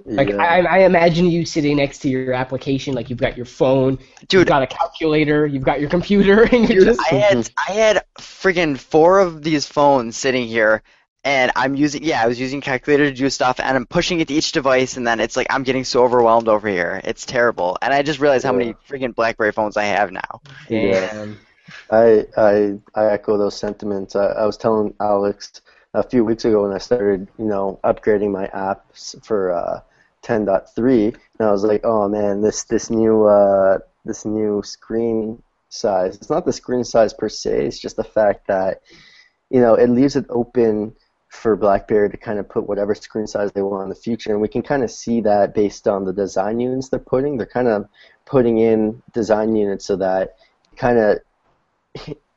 Like, yeah. I imagine you sitting next to your application, like you've got your phone, dude, you've got a calculator, you've got your computer, and you're just... I had friggin' 4 of these phones sitting here, and I'm using, I was using calculator to do stuff, and I'm pushing it to each device, and then it's like I'm getting so overwhelmed over here. It's terrible. And I just realized how many friggin' BlackBerry phones I have now. Yeah. I echo those sentiments. I was telling Alex a few weeks ago when I started, you know, upgrading my apps for 10.3, and I was like, oh man, this new screen size. It's not the screen size per se. It's just the fact that, you know, it leaves it open for BlackBerry to kind of put whatever screen size they want in the future, and we can kind of see that based on the design units they're putting. They're kind of putting in design units so that kind of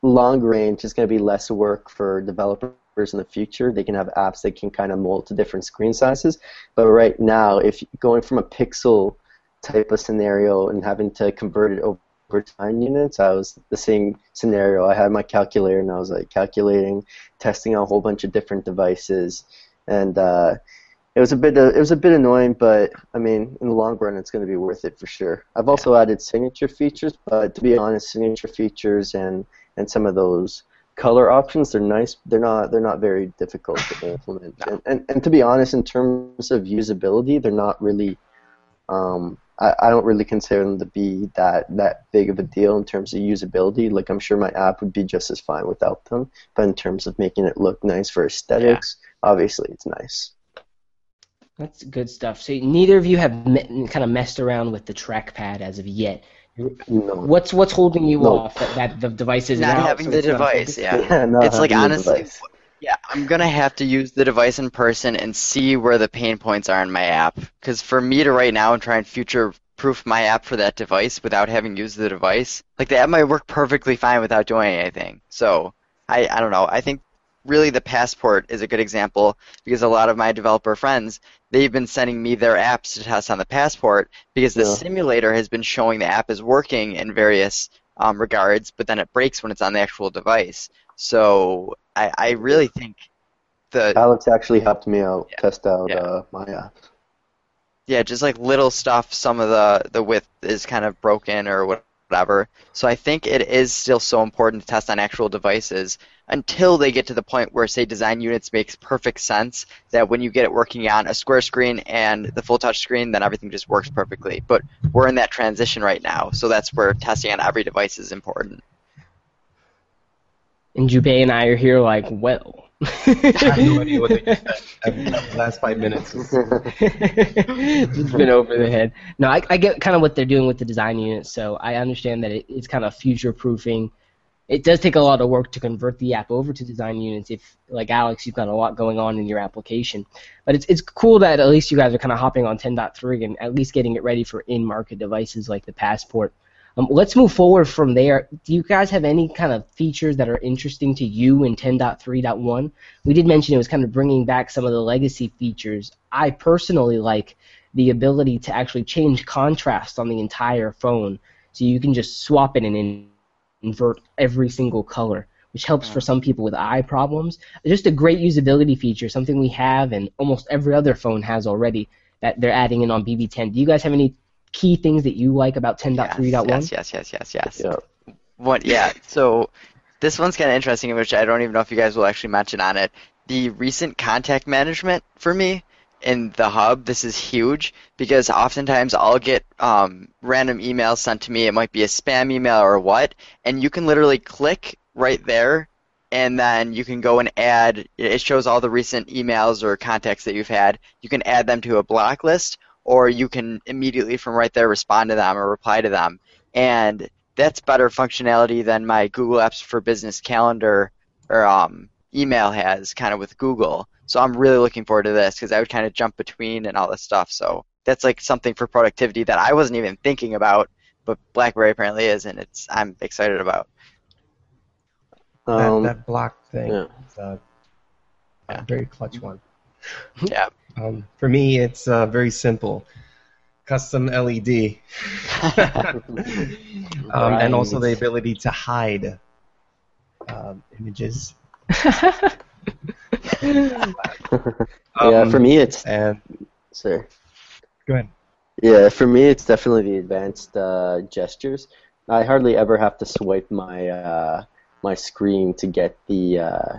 long range is going to be less work for developers in the future. They can have apps that can kind of mold to different screen sizes. But right now, if going from a pixel type of scenario and having to convert it over time units, I was the same scenario. I had my calculator and I was like calculating, testing a whole bunch of different devices, and it was a bit annoying. But I mean, in the long run, it's going to be worth it for sure. I've also added signature features, but to be honest, signature features and some of those color options, they're nice. They're not very difficult to implement. And to be honest, in terms of usability, they're not really. I don't really consider them to be that big of a deal in terms of usability. Like, I'm sure my app would be just as fine without them. But in terms of making it look nice for aesthetics, obviously it's nice. That's good stuff. So neither of you have kind of messed around with the trackpad as of yet. No. What's holding you off that the device is not out, having so the device? It's like, honestly, I'm gonna have to use the device in person and see where the pain points are in my app. Because for me to right now and try and future-proof my app for that device without having used the device, like, the app might work perfectly fine without doing anything. So I don't know. I think really the Passport is a good example, because a lot of my developer friends, they've been sending me their apps to test on the Passport, because the simulator has been showing the app is working in various regards, but then it breaks when it's on the actual device. So I really think the... Alex actually helped me out test out my app. Yeah, just like little stuff, some of the width is kind of broken or whatever. So I think it is still so important to test on actual devices until they get to the point where, say, design units makes perfect sense, that when you get it working on a square screen and the full touch screen, then everything just works perfectly. But we're in that transition right now, so that's where testing on every device is important. And Jubei and I are here like, well... I have no idea what they just said. The last 5 minutes. It's been over the head. No, I get kind of what they're doing with the design unit, so I understand that it's kind of future-proofing. It does take a lot of work to convert the app over to design units if, like Alex, you've got a lot going on in your application. But it's cool that at least you guys are kind of hopping on 10.3 and at least getting it ready for in-market devices like the Passport. Let's move forward from there. Do you guys have any kind of features that are interesting to you in 10.3.1? We did mention it was kind of bringing back some of the legacy features. I personally like the ability to actually change contrast on the entire phone, so you can just swap it and invert every single color, which helps for some people with eye problems. Just a great usability feature, something we have and almost every other phone has already that they're adding in on BB10. Do you guys have any key things that you like about 10.3.1? Yes. Yeah. So this one's kind of interesting, which I don't even know if you guys will actually mention on it. The recent contact management for me in the hub, this is huge, because oftentimes I'll get random emails sent to me. It might be a spam email or what, and you can literally click right there, and then you can go and add. It shows all the recent emails or contacts that you've had. You can add them to a block list, or you can immediately from right there respond to them or reply to them. And that's better functionality than my Google Apps for Business calendar or email has kind of with Google. So I'm really looking forward to this because I would kind of jump between and all this stuff. So that's like something for productivity that I wasn't even thinking about, but BlackBerry apparently is, and I'm excited about. That block thing is a very clutch one. Yeah. For me, it's very simple. Custom LED. And also the ability to hide images. For me, it's... Sorry. Go ahead. Yeah, for me, it's definitely the advanced gestures. I hardly ever have to swipe my my screen to get to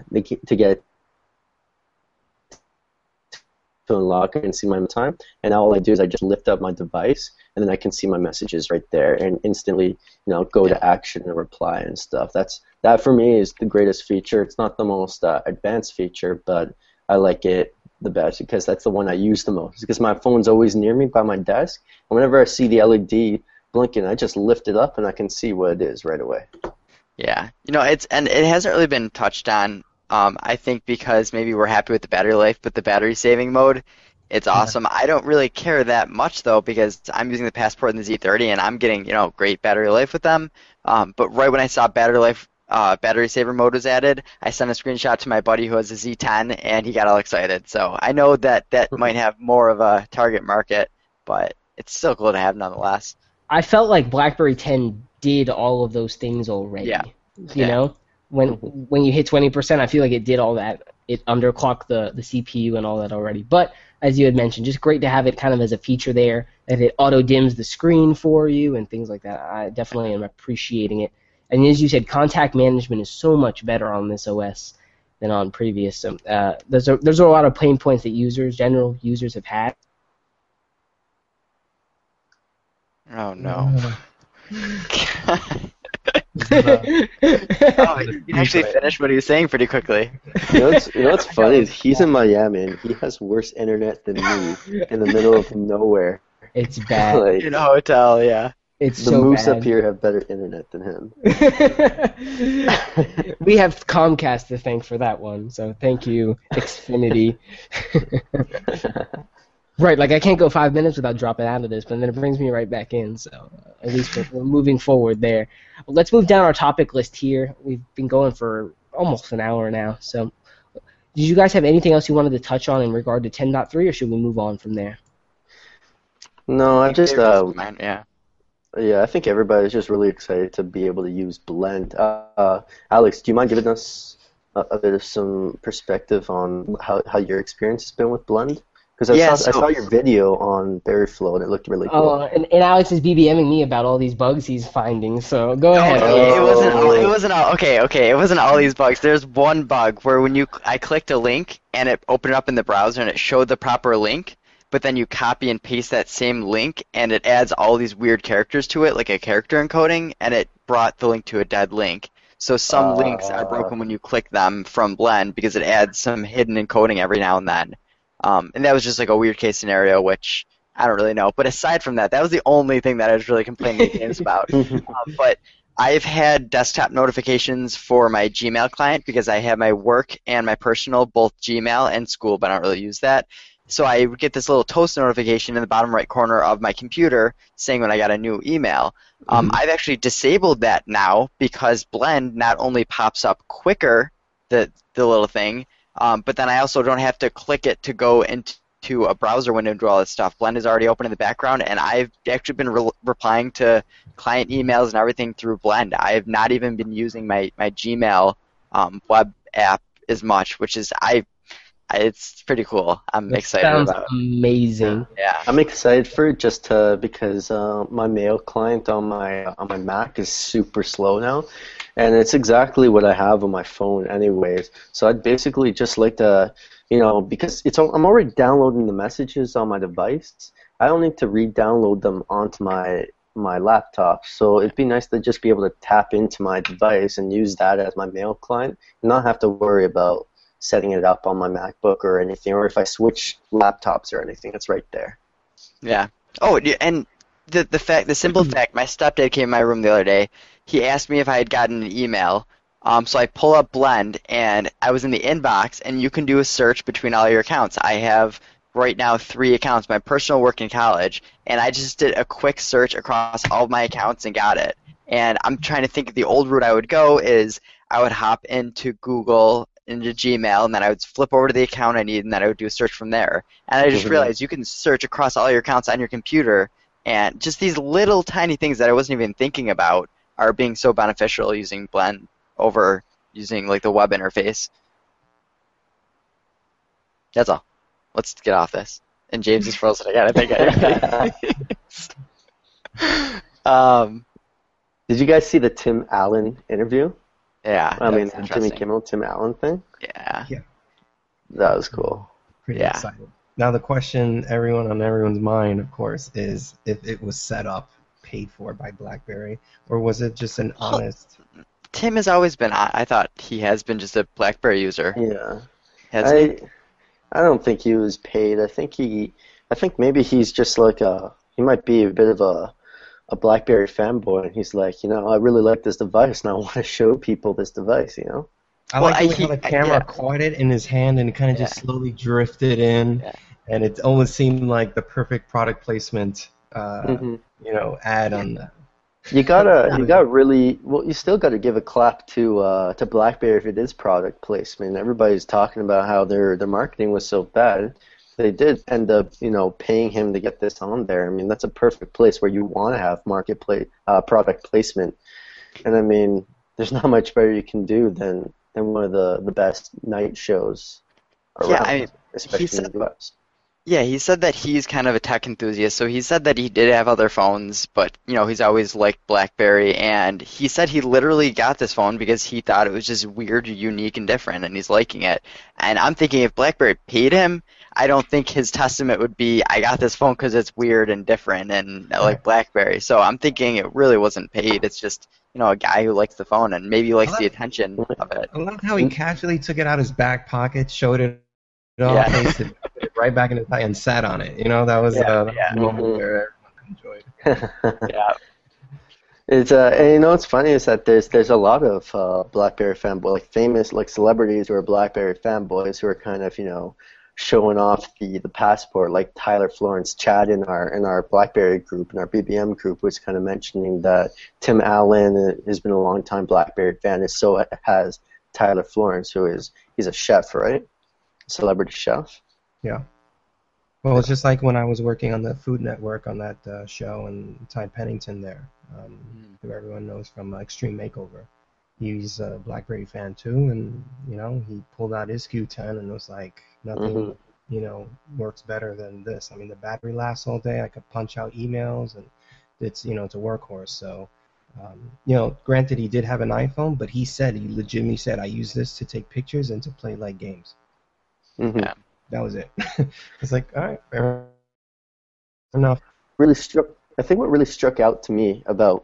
unlock and see my time, and now all I do is I just lift up my device, and then I can see my messages right there, and instantly, go to action and reply and stuff. That for me is the greatest feature. It's not the most advanced feature, but I like it the best because that's the one I use the most. Because my phone's always near me by my desk, and whenever I see the LED blinking, I just lift it up and I can see what it is right away. Yeah, it hasn't really been touched on. I think because maybe we're happy with the battery life, but the battery saving mode, it's awesome. I don't really care that much though because I'm using the Passport and the Z30, and I'm getting great battery life with them. But right when I saw battery saver mode was added, I sent a screenshot to my buddy who has a Z10, and he got all excited. So I know that might have more of a target market, but it's still cool to have nonetheless. I felt like BlackBerry 10 did all of those things already. Yeah. You know. When you hit 20%, I feel like it did all that. It underclocked the CPU and all that already. But as you had mentioned, just great to have it kind of as a feature there, that it auto-dims the screen for you and things like that. I definitely am appreciating it. And as you said, contact management is so much better on this OS than on previous. There's a lot of pain points that general users have had. Oh, no. He actually finished what he was saying pretty quickly. What's funny is he's in Miami and he has worse internet than me in the middle of nowhere. It's bad. In a hotel, yeah. It's so bad. The moose up here have better internet than him. We have Comcast to thank for that one, so thank you, Xfinity. Right, like I can't go 5 minutes without dropping out of this, but then it brings me right back in, so at least we're moving forward there. Well, let's move down our topic list here. We've been going for almost an hour now, so did you guys have anything else you wanted to touch on in regard to 10.3, or should we move on from there? No, I just... Yeah, I think everybody's just really excited to be able to use Blend. Alex, do you mind giving us a bit of some perspective on how your experience has been with Blend? Because I saw your video on Berryflow, and it looked really cool. And Alex is BBMing me about all these bugs he's finding, so go ahead. It wasn't all these bugs. There's one bug where when I clicked a link, and it opened up in the browser, and it showed the proper link, but then you copy and paste that same link, and it adds all these weird characters to it, like a character encoding, and it brought the link to a dead link. So some links are broken when you click them from Blend, because it adds some hidden encoding every now and then. And that was just like a weird case scenario, which I don't really know. But aside from that, that was the only thing that I was really complaining to games about. But I've had desktop notifications for my Gmail client because I have my work and my personal, both Gmail and school, but I don't really use that. So I would get this little toast notification in the bottom right corner of my computer saying when I got a new email. I've actually disabled that now because Blend not only pops up quicker, the little thing, but then I also don't have to click it to go into a browser window and do all this stuff. Blend is already open in the background, and I've actually been replying to client emails and everything through Blend. I have not even been using my Gmail web app as much, which is it's pretty cool. I'm excited about it. Sounds amazing. Yeah. I'm excited for it just because my mail client on my Mac is super slow now, and it's exactly what I have on my phone anyways. So I'd basically just like to, because I'm already downloading the messages on my device. I don't need to re-download them onto my laptop. So it'd be nice to just be able to tap into my device and use that as my mail client and not have to worry about setting it up on my MacBook or anything, or if I switch laptops or anything, it's right there. Yeah. Oh, and the simple fact, my stepdad came in my room the other day. He asked me if I had gotten an email. So I pull up Blend, and I was in the inbox, and you can do a search between all your accounts. I have right now 3 accounts, my personal, work, and college, and I just did a quick search across all my accounts and got it. And I'm trying to think, the old route I would go is I would hop into Google, into Gmail, and then I would flip over to the account I need, and then I would do a search from there. And I just realized you can search across all your accounts on your computer, and just these little tiny things that I wasn't even thinking about are being so beneficial using Blend over using like the web interface. That's all. Let's get off this. And James is frozen again. I think I did you guys see the Tim Allen interview? Yeah, I mean, Jimmy Kimmel, Tim Allen thing. Yeah, that was cool. Pretty exciting. Now the question on everyone's mind, of course, is if it was set up, paid for by BlackBerry, or was it just an honest? Tim has always been. I thought he has been just a BlackBerry user. Yeah, I don't think he was paid. I think maybe he's just like he might be a bit of a BlackBerry fanboy, and he's like, I really like this device, and I want to show people this device, I like the way the camera caught it in his hand, and it kind of just slowly drifted in, and it almost seemed like the perfect product placement, ad on that. You still gotta give a clap to BlackBerry if it is product placement. Everybody's talking about how their marketing was so bad. They did end up, paying him to get this on there. I mean, that's a perfect place where you want to have marketplace product placement. And I mean, there's not much better you can do than one of the best night shows around, especially in the US. Yeah, he said that he's kind of a tech enthusiast, so he said that he did have other phones, but, he's always liked BlackBerry, and he said he literally got this phone because he thought it was just weird, unique, and different, and he's liking it. And I'm thinking if BlackBerry paid him, I don't think his testament would be, I got this phone because it's weird and different, and I like BlackBerry. So I'm thinking it really wasn't paid, it's just, a guy who likes the phone and maybe likes the attention of it. I love how he casually took it out of his back pocket, showed it all, tasted it. Right back in his tie and sat on it. That was the moment where everyone enjoyed. Yeah. It's and what's funny is that there's a lot of BlackBerry fanboys, like famous celebrities who are BlackBerry fanboys who are kind of showing off the Passport, like Tyler Florence, Chad in our BlackBerry group, in our BBM group, was kind of mentioning that Tim Allen has been a long time BlackBerry fan, and so has Tyler Florence, he's a chef, right? Celebrity chef. Yeah. Well, it's just like when I was working on the Food Network on that show, and Ty Pennington there, who everyone knows from Extreme Makeover. He's a BlackBerry fan too, and he pulled out his Q10 and was like, nothing you know, works better than this. I mean, the battery lasts all day. I could punch out emails, and it's, you know, it's a workhorse. So, you know, granted, he did have an iPhone, but he said, he legitimately said, I use this to take pictures and to play like games. Mm-hmm. Yeah. That was it. It's like, all right, fair enough. Really struck. I think what really struck out to me about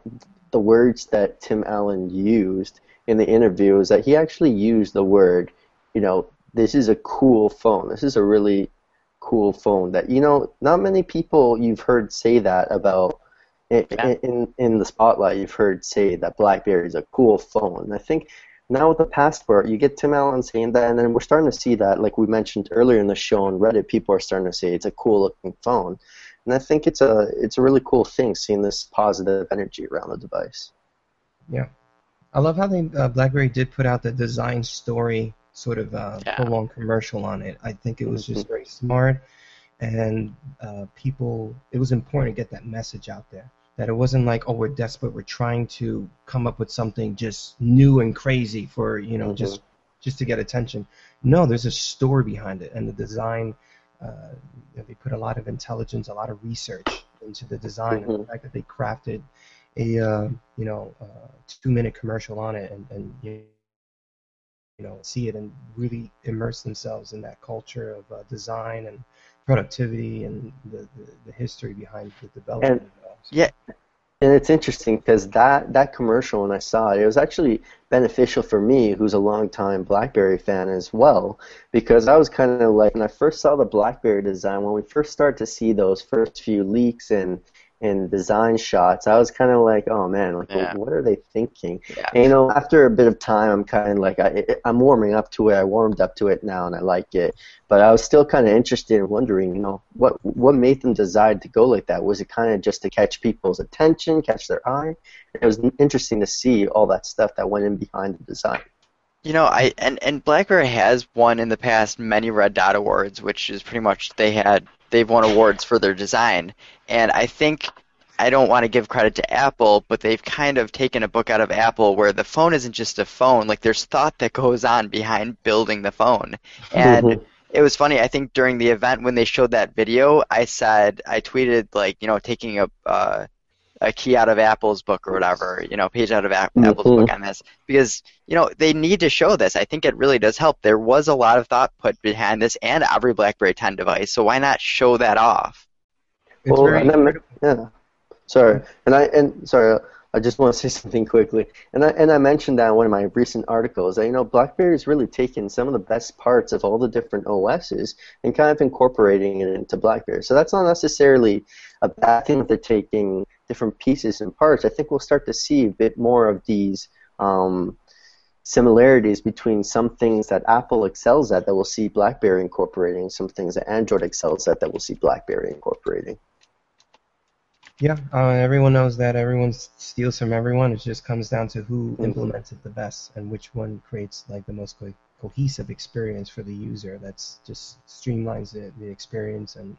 the words that Tim Allen used in the interview is that he actually used the word, you know, this is a cool phone. This is a really cool phone that, you know, not many people you've heard say that about in the spotlight. You've heard say that BlackBerry is a cool phone. And I think now with the Passport, you get Tim Allen saying that, and then we're starting to see that, like we mentioned earlier in the show on Reddit, people are starting to say it's a cool-looking phone. And I think it's a really cool thing, seeing this positive energy around the device. Yeah. I love how they BlackBerry did put out the design story sort of full-on commercial on it. I think it was just very smart, and people, it was important to get that message out there, that it wasn't like, oh, we're desperate, we're trying to come up with something just new and crazy for, you know, just to get attention. No, there's a story behind it, and the design, they put a lot of intelligence, a lot of research into the design, and the fact that they crafted a, you know, 2-minute commercial on it, and you know, see it and really immerse themselves in that culture of design and productivity and the history behind the development. And, yeah, and it's interesting because that commercial, when I saw it, it was actually beneficial for me, who's a longtime BlackBerry fan as well, because I was kind of like, when I first saw the BlackBerry design, when we first started to see those first few leaks and design shots, I was kind of like, oh man, like, what are they thinking? Yeah. And, you know, after a bit of time, I'm kind of like, I'm warming up to it. I warmed up to it now, and I like it. But I was still kind of interested in wondering, you know, what made them decide to go like that? Was it kind of just to catch people's attention, catch their eye? It was interesting to see all that stuff that went in behind the design. You know, and BlackBerry has won in the past many Red Dot Awards, which is pretty much they've won awards for their design. And I think, I don't want to give credit to Apple, but they've kind of taken a book out of Apple where the phone isn't just a phone. Like, there's thought that goes on behind building the phone. And it was funny, I think during the event when they showed that video, I tweeted, like, you know, taking a key out of Apple's book or whatever, you know, page out of Apple's book on this, because, you know, they need to show this. I think it really does help. There was a lot of thought put behind this and every BlackBerry 10 device, so why not show that off? Well, I just want to say something quickly. And I mentioned that in one of my recent articles that, you know, BlackBerry's really taken some of the best parts of all the different OSs and kind of incorporating it into BlackBerry. So that's not necessarily a bad thing that they're taking different pieces and parts. I think we'll start to see a bit more of these similarities between some things that Apple excels at that we'll see BlackBerry incorporating, some things that Android excels at that we'll see BlackBerry incorporating. Yeah, everyone knows that. Everyone steals from everyone. It just comes down to who implements it the best and which one creates, like, the most cohesive experience for the user. That's just streamlines the experience and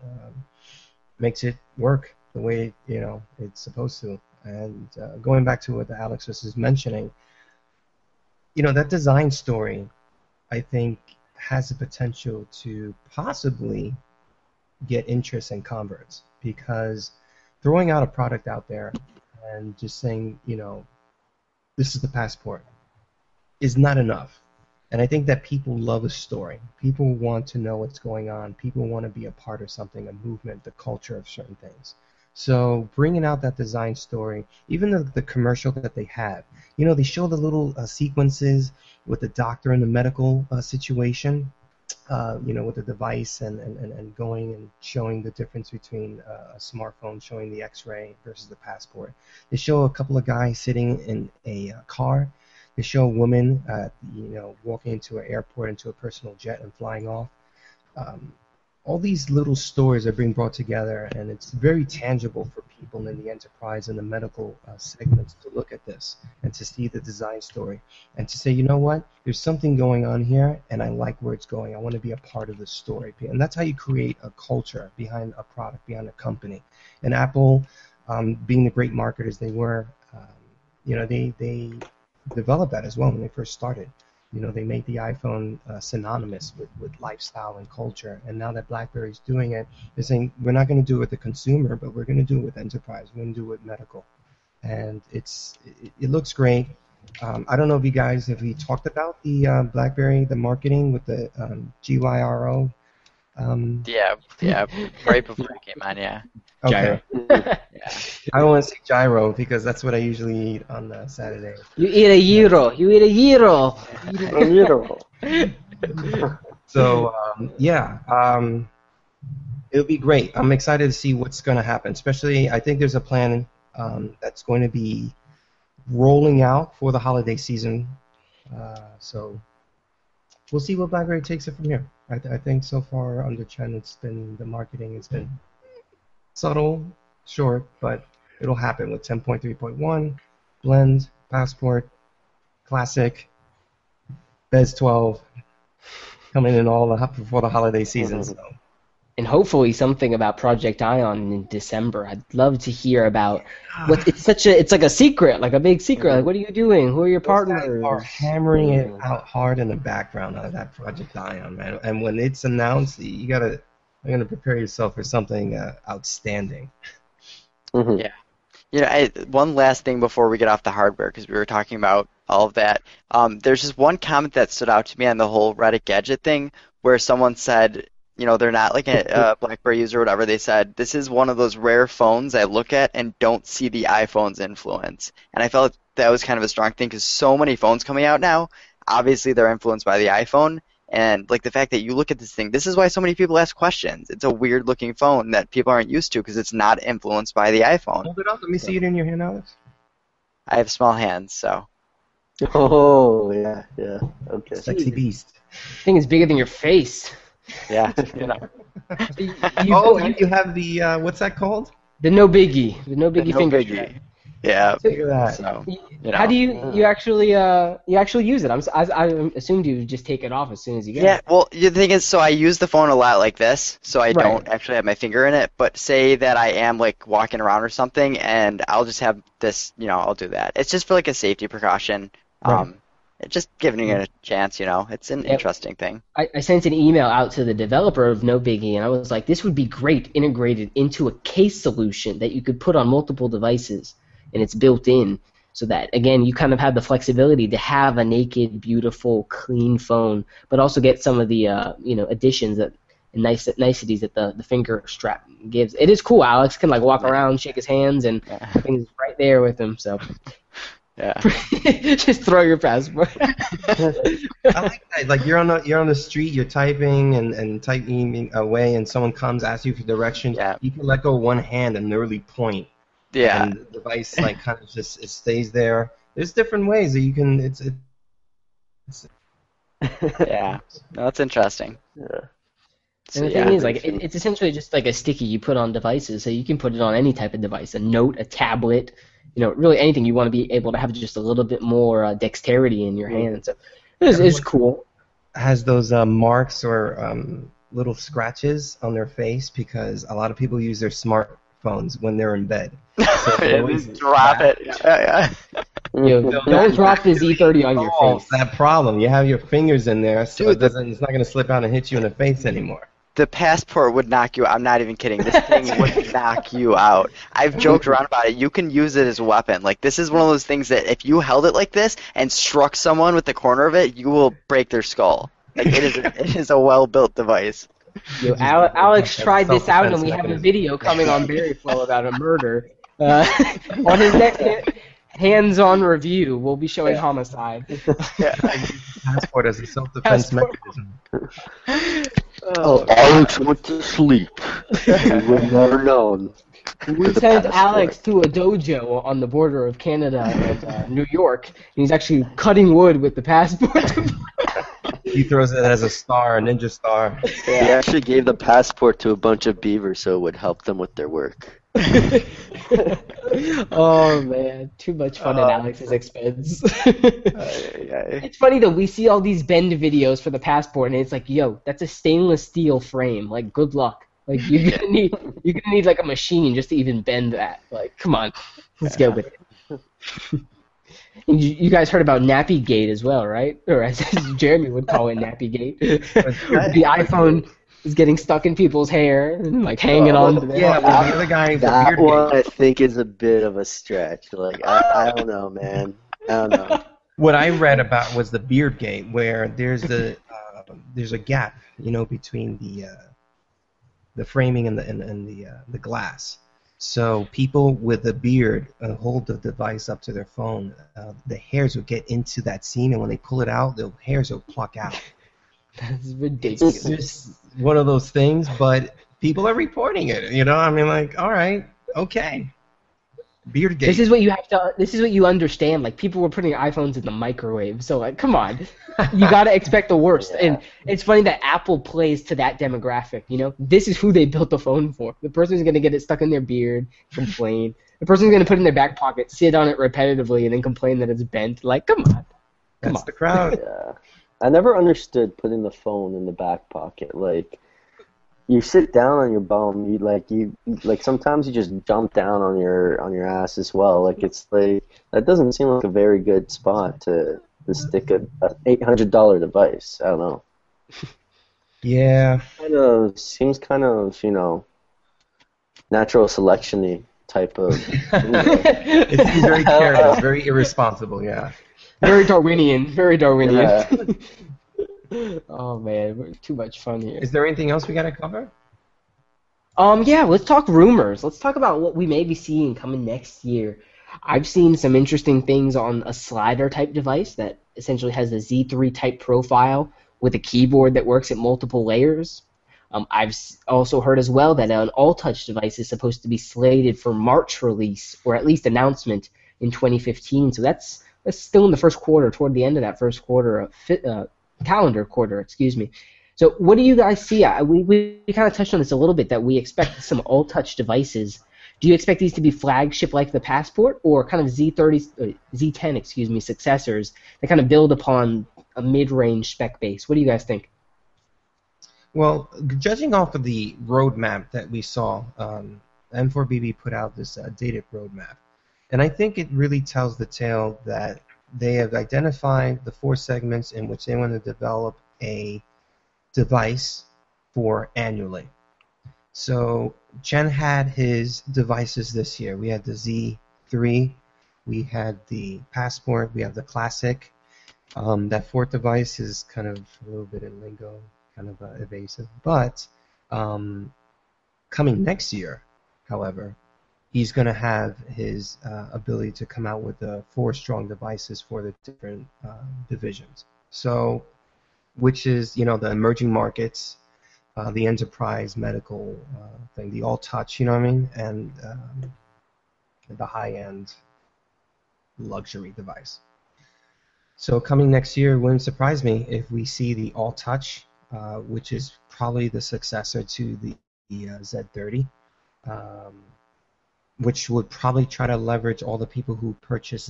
makes it work the way, you know, it's supposed to. And going back to what Alex was mentioning, you know, that design story, I think, has the potential to possibly get interest and converts, because throwing out a product out there and just saying, you know, this is the Passport is not enough. And I think that people love a story. People want to know what's going on. People want to be a part of something, a movement, the culture of certain things. So bringing out that design story, even the commercial that they have, you know, they show the little sequences with the doctor in the medical situation. You know, with the device and going and showing the difference between a smartphone showing the X-ray versus the Passport. They show a couple of guys sitting in a car. They show a woman, you know, walking into an airport, into a personal jet and flying off. All these little stories are being brought together, and it's very tangible for people in the enterprise and the medical segments to look at this and to see the design story and to say, you know what, there's something going on here, and I like where it's going. I want to be a part of the story. And that's how you create a culture behind a product, behind a company. And Apple, being the great marketers they were, you know, they developed that as well when they first started. You know, they made the iPhone synonymous with lifestyle and culture. And now that BlackBerry's doing it, they're saying, we're not going to do it with the consumer, but we're going to do it with enterprise. We're going to do it with medical. And it looks great. I don't know if you guys, have we talked about the BlackBerry, the marketing with the GYRO? Yeah, right before it came on, yeah. Okay. Gyro. Yeah. I don't want to say gyro because that's what I usually eat on the Saturday. You eat a gyro. You eat a gyro. So, it'll be great. I'm excited to see what's going to happen. Especially, I think there's a plan that's going to be rolling out for the holiday season. So, we'll see what BlackBerry takes it from here. I think so far under Chen, it's been, the marketing has been subtle, short, but it'll happen with 10.3.1, Blend, Passport, Classic, BES 12, coming in all before the holiday season. So. And hopefully something about Project Ion in December. I'd love to hear about what it's such a. It's like a secret, like a big secret. Like, what are you doing? Who are your partners? Are hammering it out hard in the background out of that Project Ion, man. And when it's announced, you gotta. I'm gonna prepare yourself for something outstanding. Mm-hmm. Yeah. You know, one last thing before we get off the hardware, because we were talking about all of that. There's just one comment that stood out to me on the whole Reddit gadget thing, where someone said, you know, they're not like a BlackBerry user or whatever. They said, this is one of those rare phones I look at and don't see the iPhone's influence. And I felt that was kind of a strong thing because so many phones coming out now, obviously they're influenced by the iPhone. And, like, the fact that you look at this thing, this is why so many people ask questions. It's a weird-looking phone that people aren't used to because it's not influenced by the iPhone. Hold it up. Let me see it in your hand, Alex. I have small hands, so. Oh, yeah, yeah. Okay. Sexy beast. Thing is bigger than your face. Yeah. You know. You have the what's that called? The No Biggie. The No Biggie finger. Biggie. Yeah. So, that. So, how do you actually use it? I assumed you just take it off as soon as you get it. Yeah. Well, the thing is, so I use the phone a lot like this, so I don't actually have my finger in it. But say that I am like walking around or something, and I'll just have this. You know, I'll do that. It's just for like a safety precaution. Right. Just giving it a chance, you know. It's an interesting thing. I sent an email out to the developer of No Biggie, and I was like, this would be great integrated into a case solution that you could put on multiple devices, and it's built in so that, again, you kind of have the flexibility to have a naked, beautiful, clean phone, but also get some of the additions and niceties that the finger strap gives. It is cool. Alex can, like, walk around, shake his hands, and things right there with him, so... Yeah. Just throw your passport. I like that. Like you're on the street, you're typing and typing away, and someone comes, asks you for directions. Yeah. You can let go one hand and nearly point. Yeah. And the device like kind of just it stays there. There's different ways that you can. It's yeah. No, that's interesting. Yeah. So, and the thing is, like, it's essentially just like a sticky you put on devices, so you can put it on any type of device, a note, a tablet, you know, really anything you want to be able to have just a little bit more dexterity in your hand. So it's cool. Has those marks or little scratches on their face because a lot of people use their smartphones when they're in bed. So drop it. Yeah. You know, don't drop the Z30 on your face. That problem. You have your fingers in there, so it's not going to slip out and hit you in the face anymore. The passport would knock you out. I'm not even kidding. This thing would knock you out. I've joked around about it. You can use it as a weapon. Like, this is one of those things that if you held it like this and struck someone with the corner of it, you will break their skull. Like, it is a well-built device. Yo, Alex tried this out, and we have a video coming on Barryflow about a murder. On his next hands-on review, we'll be showing homicide. Passport as a self-defense mechanism. Oh, Alex went to sleep. We would never known. We sent Alex to a dojo on the border of Canada and New York, and he's actually cutting wood with the passport. He throws it as a star, a ninja star. Yeah. He actually gave the passport to a bunch of beavers so it would help them with their work. Oh, man. Too much fun at Alex's expense. It's funny, though. We see all these bend videos for the passport, and it's like, yo, that's a stainless steel frame. Like, good luck. Like, you're gonna need like, a machine just to even bend that. Like, come on. Let's go with it. And you guys heard about Nappygate as well, right? Or as Jeremy would call it, Nappygate. The iPhone is getting stuck in people's hair and like hanging on. Yeah, the other guy. That one I think is a bit of a stretch. Like I don't know, man. I don't know. What I read about was the beard game, where there's a gap, you know, between the framing and the glass. So people with a beard hold the device up to their phone. The hairs will get into that seam, and when they pull it out, the hairs will pluck out. That's ridiculous. It's just one of those things, but people are reporting it. You know, I mean, like, all right, okay. Beard game. This is what you have to. This is what you understand. Like, people were putting iPhones in the microwave, so like, come on, you gotta expect the worst. Yeah. And it's funny that Apple plays to that demographic. You know, this is who they built the phone for. The person who's gonna get it stuck in their beard, complain. The person who's gonna put it in their back pocket, sit on it repetitively, and then complain that it's bent. Like, come on, that's the crowd. Yeah. I never understood putting the phone in the back pocket. Like, you sit down on your bum. You like sometimes you just jump down on your ass as well. Like, it's like that doesn't seem like a very good spot to stick a $800 device. I don't know. Yeah. Seems kind of you know, natural selection-y type of. It seems very careless, very irresponsible. Yeah. Very Darwinian. Very Darwinian. Yeah. Oh man, we're too much fun here. Is there anything else we gotta cover? Yeah, let's talk rumors. Let's talk about what we may be seeing coming next year. I've seen some interesting things on a slider type device that essentially has a Z3 type profile with a keyboard that works at multiple layers. I've also heard as well that an all-touch device is supposed to be slated for March release, or at least announcement in 2015. So that's still in the first quarter, toward the end of that first quarter of calendar quarter, excuse me. So what do you guys see? We kind of touched on this a little bit, that we expect some all-touch devices. Do you expect these to be flagship like the Passport, or kind of Z10, excuse me, successors that kind of build upon a mid-range spec base? What do you guys think? Well, judging off of the roadmap that we saw, M4BB put out this dated roadmap, and I think it really tells the tale that they have identified the four segments in which they want to develop a device for annually. So Chen had his devices this year. We had the Z3, we had the Passport, we have the Classic. That fourth device is kind of a little bit in lingo, kind of evasive. But coming next year, however, he's going to have his ability to come out with the four strong devices for the different divisions. So, which is, you know, the emerging markets, the enterprise, medical thing, the all-touch, you know what I mean, and the high-end luxury device. So coming next year, it wouldn't surprise me if we see the all-touch, which is probably the successor to the Z30. Which would probably try to leverage all the people who purchase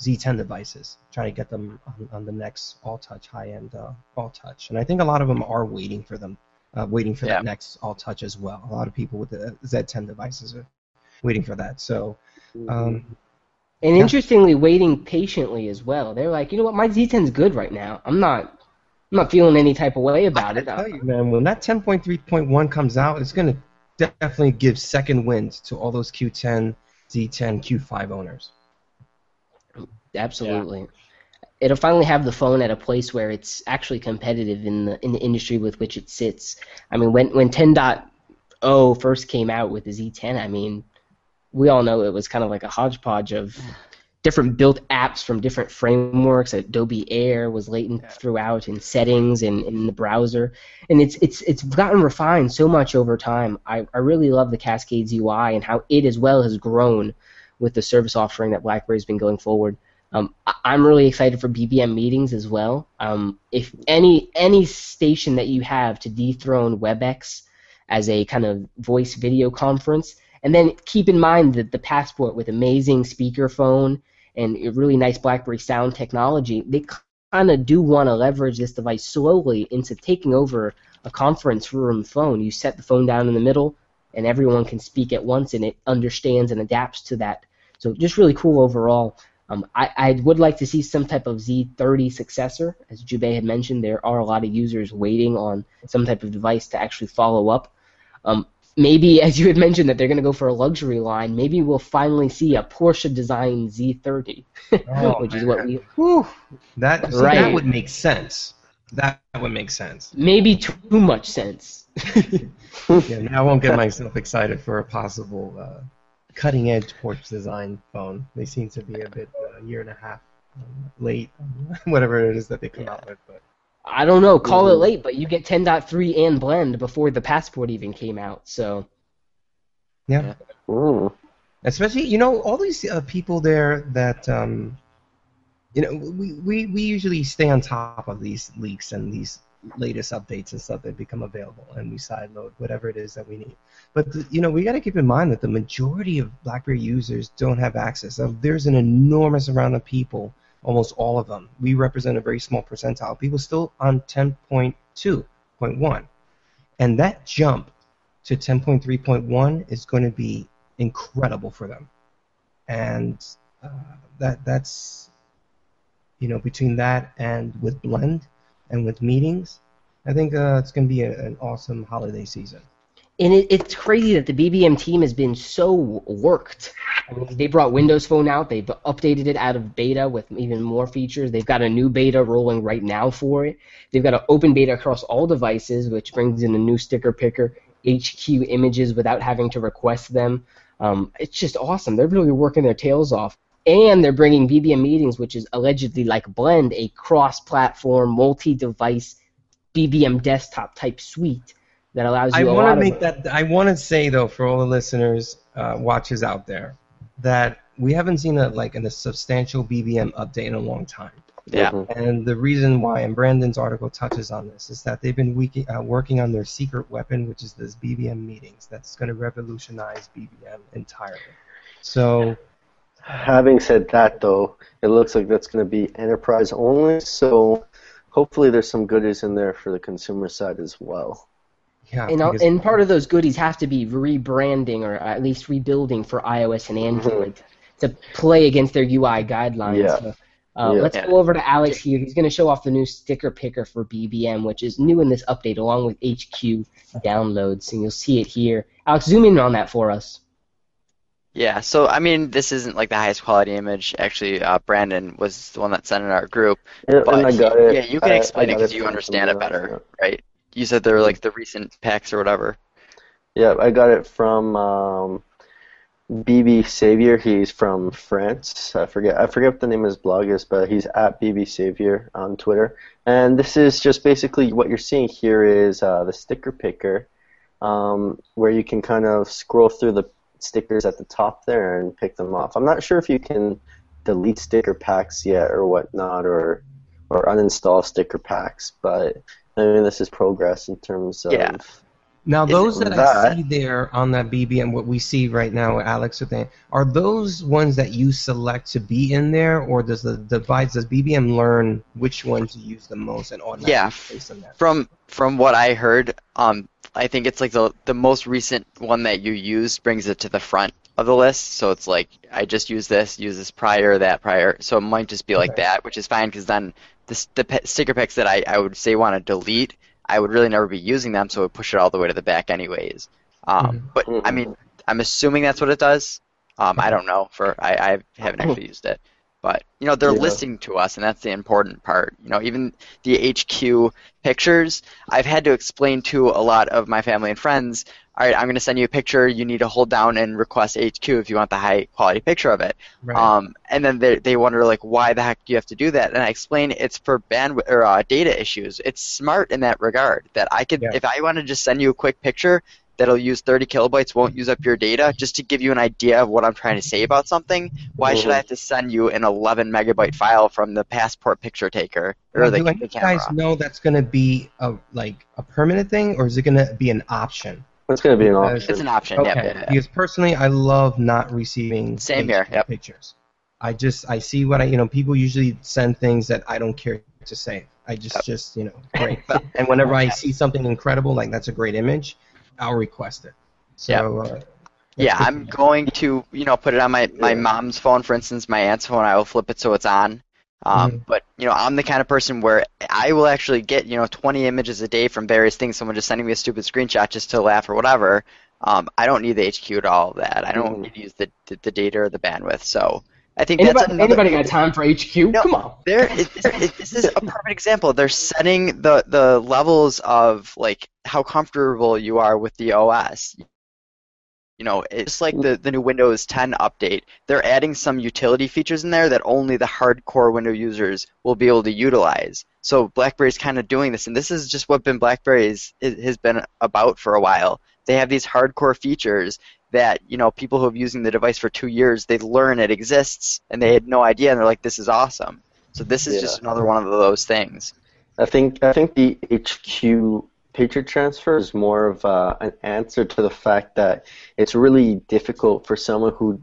Z10 devices, try to get them on the next all-touch, high-end all-touch. And I think a lot of them are waiting for that next all-touch as well. A lot of people with the Z10 devices are waiting for that. So, and interestingly, waiting patiently as well. They're like, you know what, my Z10's good right now. I'm not feeling any type of way about it. I tell you, man, when that 10.3.1 comes out, it's gonna definitely gives second wind to all those Q10, Z10, Q5 owners. Absolutely. Yeah. It'll finally have the phone at a place where it's actually competitive in the industry with which it sits. I mean, when 10.0 first came out with the Z10, I mean, we all know it was kind of like a hodgepodge of different built apps from different frameworks. Adobe Air was latent throughout in settings and in the browser, and it's gotten refined so much over time. I really love the Cascades UI and how it as well has grown with the service offering that BlackBerry's been going forward. I'm really excited for BBM meetings as well. If any station that you have to dethrone WebEx as a kind of voice video conference, and then keep in mind that the Passport with amazing speakerphone and really nice BlackBerry sound technology, they kind of do want to leverage this device slowly into taking over a conference room phone. You set the phone down in the middle, and everyone can speak at once, and it understands and adapts to that. So just really cool overall. I would like to see some type of Z30 successor. As Jubei had mentioned, there are a lot of users waiting on some type of device to actually follow up. Maybe, as you had mentioned, that they're going to go for a luxury line, maybe we'll finally see a Porsche-designed Z30, which is what we... That would make sense. That would make sense. Maybe too much sense. Now I won't get myself excited for a possible cutting-edge Porsche-designed phone. They seem to be a bit a year and a half late, whatever it is that they come out with, but... I don't know, call it late, but you get 10.3 and Blend before the Passport even came out, so... Yeah. Especially, you know, all these people there that, you know, we usually stay on top of these leaks and these latest updates and stuff that become available, and we sideload whatever it is that we need. But, you know, we got to keep in mind that the majority of BlackBerry users don't have access. There's an enormous amount of people, almost all of them. We represent a very small percentile. People still on 10.2.1. And that jump to 10.3.1 is going to be incredible for them. And that's, you know, between that and with Blend and with meetings, I think it's going to be an awesome holiday season. And it's crazy that the BBM team has been so worked. I mean, they brought Windows Phone out. They've updated it out of beta with even more features. They've got a new beta rolling right now for it. They've got an open beta across all devices, which brings in a new sticker picker, HQ images without having to request them. It's just awesome. They're really working their tails off. And they're bringing BBM meetings, which is allegedly like Blend, a cross-platform, multi-device BBM desktop-type suite. That allows you I want to say, though, for all the listeners, watchers out there, that we haven't seen a substantial BBM update in a long time. Yeah. And the reason why, and Brandon's article touches on this, is that they've been working on their secret weapon, which is this BBM meetings. That's going to revolutionize BBM entirely. So, having said that, though, it looks like that's going to be enterprise only. So, hopefully, there's some goodies in there for the consumer side as well. Yeah, and part of those goodies have to be rebranding or at least rebuilding for iOS and Android to play against their UI guidelines. Yeah. So, let's go over to Alex here. He's going to show off the new sticker picker for BBM, which is new in this update along with HQ downloads, and you'll see it here. Alex, zoom in on that for us. Yeah, so, I mean, this isn't like the highest quality image. Actually, Brandon was the one that sent in our group. Yeah, but you can explain it because you understand it better, right? You said they were like the recent packs or whatever. Yeah, I got it from BB Savior. He's from France. I forget what the name of his blog is, but he's at BB Savior on Twitter. And this is just basically what you're seeing here is the sticker picker, where you can kind of scroll through the stickers at the top there and pick them off. I'm not sure if you can delete sticker packs yet or whatnot, or uninstall sticker packs, but I mean, this is progress in terms of... Yeah. Now, those that I see there on that BBM, what we see right now with Alex, are those ones that you select to be in there, or does the device, does BBM learn which one to use the most and automatically based on that? From what I heard, I think it's like the most recent one that you used brings it to the front of the list, so it's like, I just use this prior, that prior, so it might just be like that, which is fine, because then... The sticker packs that I would say want to delete, I would really never be using them, so I would push it all the way to the back anyways. But, I mean, I'm assuming that's what it does. I don't know. I haven't actually used it. But, you know, they're listening to us, and that's the important part. You know, even the HQ pictures, I've had to explain to a lot of my family and friends, all right, I'm going to send you a picture. You need to hold down and request HQ if you want the high-quality picture of it. Right. And then they wonder, like, why the heck do you have to do that? And I explain it's for bandwidth or data issues. It's smart in that regard that I could, if I want to just send you a quick picture that'll use 30 kilobytes, won't use up your data, just to give you an idea of what I'm trying to say about something, why should I have to send you an 11-megabyte file from the Passport picture taker? Or the camera? Do you guys know that's going to be a permanent thing, or is it going to be an option? It's going to be an option. It's an option, Because personally, I love not receiving pictures. I see what you know, people usually send things that I don't care to save. I just you know, great. And whenever I see something incredible, like that's a great image, I'll request it. So Yeah, I'm going to, put it on my mom's phone, for instance, my aunt's phone. I will flip it so it's on. But, I'm the kind of person where I will actually get, 20 images a day from various things, someone just sending me a stupid screenshot just to laugh or whatever. I don't need the HQ at all of that. I don't need to use the data or the bandwidth. So I think anybody got time for HQ? No, come on. This is a perfect example. They're setting the levels of, like, how comfortable you are with the OS. It's like the new Windows 10 update. They're adding some utility features in there that only the hardcore Windows users will be able to utilize. So BlackBerry's kind of doing this, and this is just what BlackBerry's has been about for a while. They have these hardcore features that, people who have been using the device for 2 years, they learn it exists, and they had no idea, and they're like, this is awesome. So this is just another one of those things. I think the HQ picture transfer is more of an answer to the fact that it's really difficult for someone who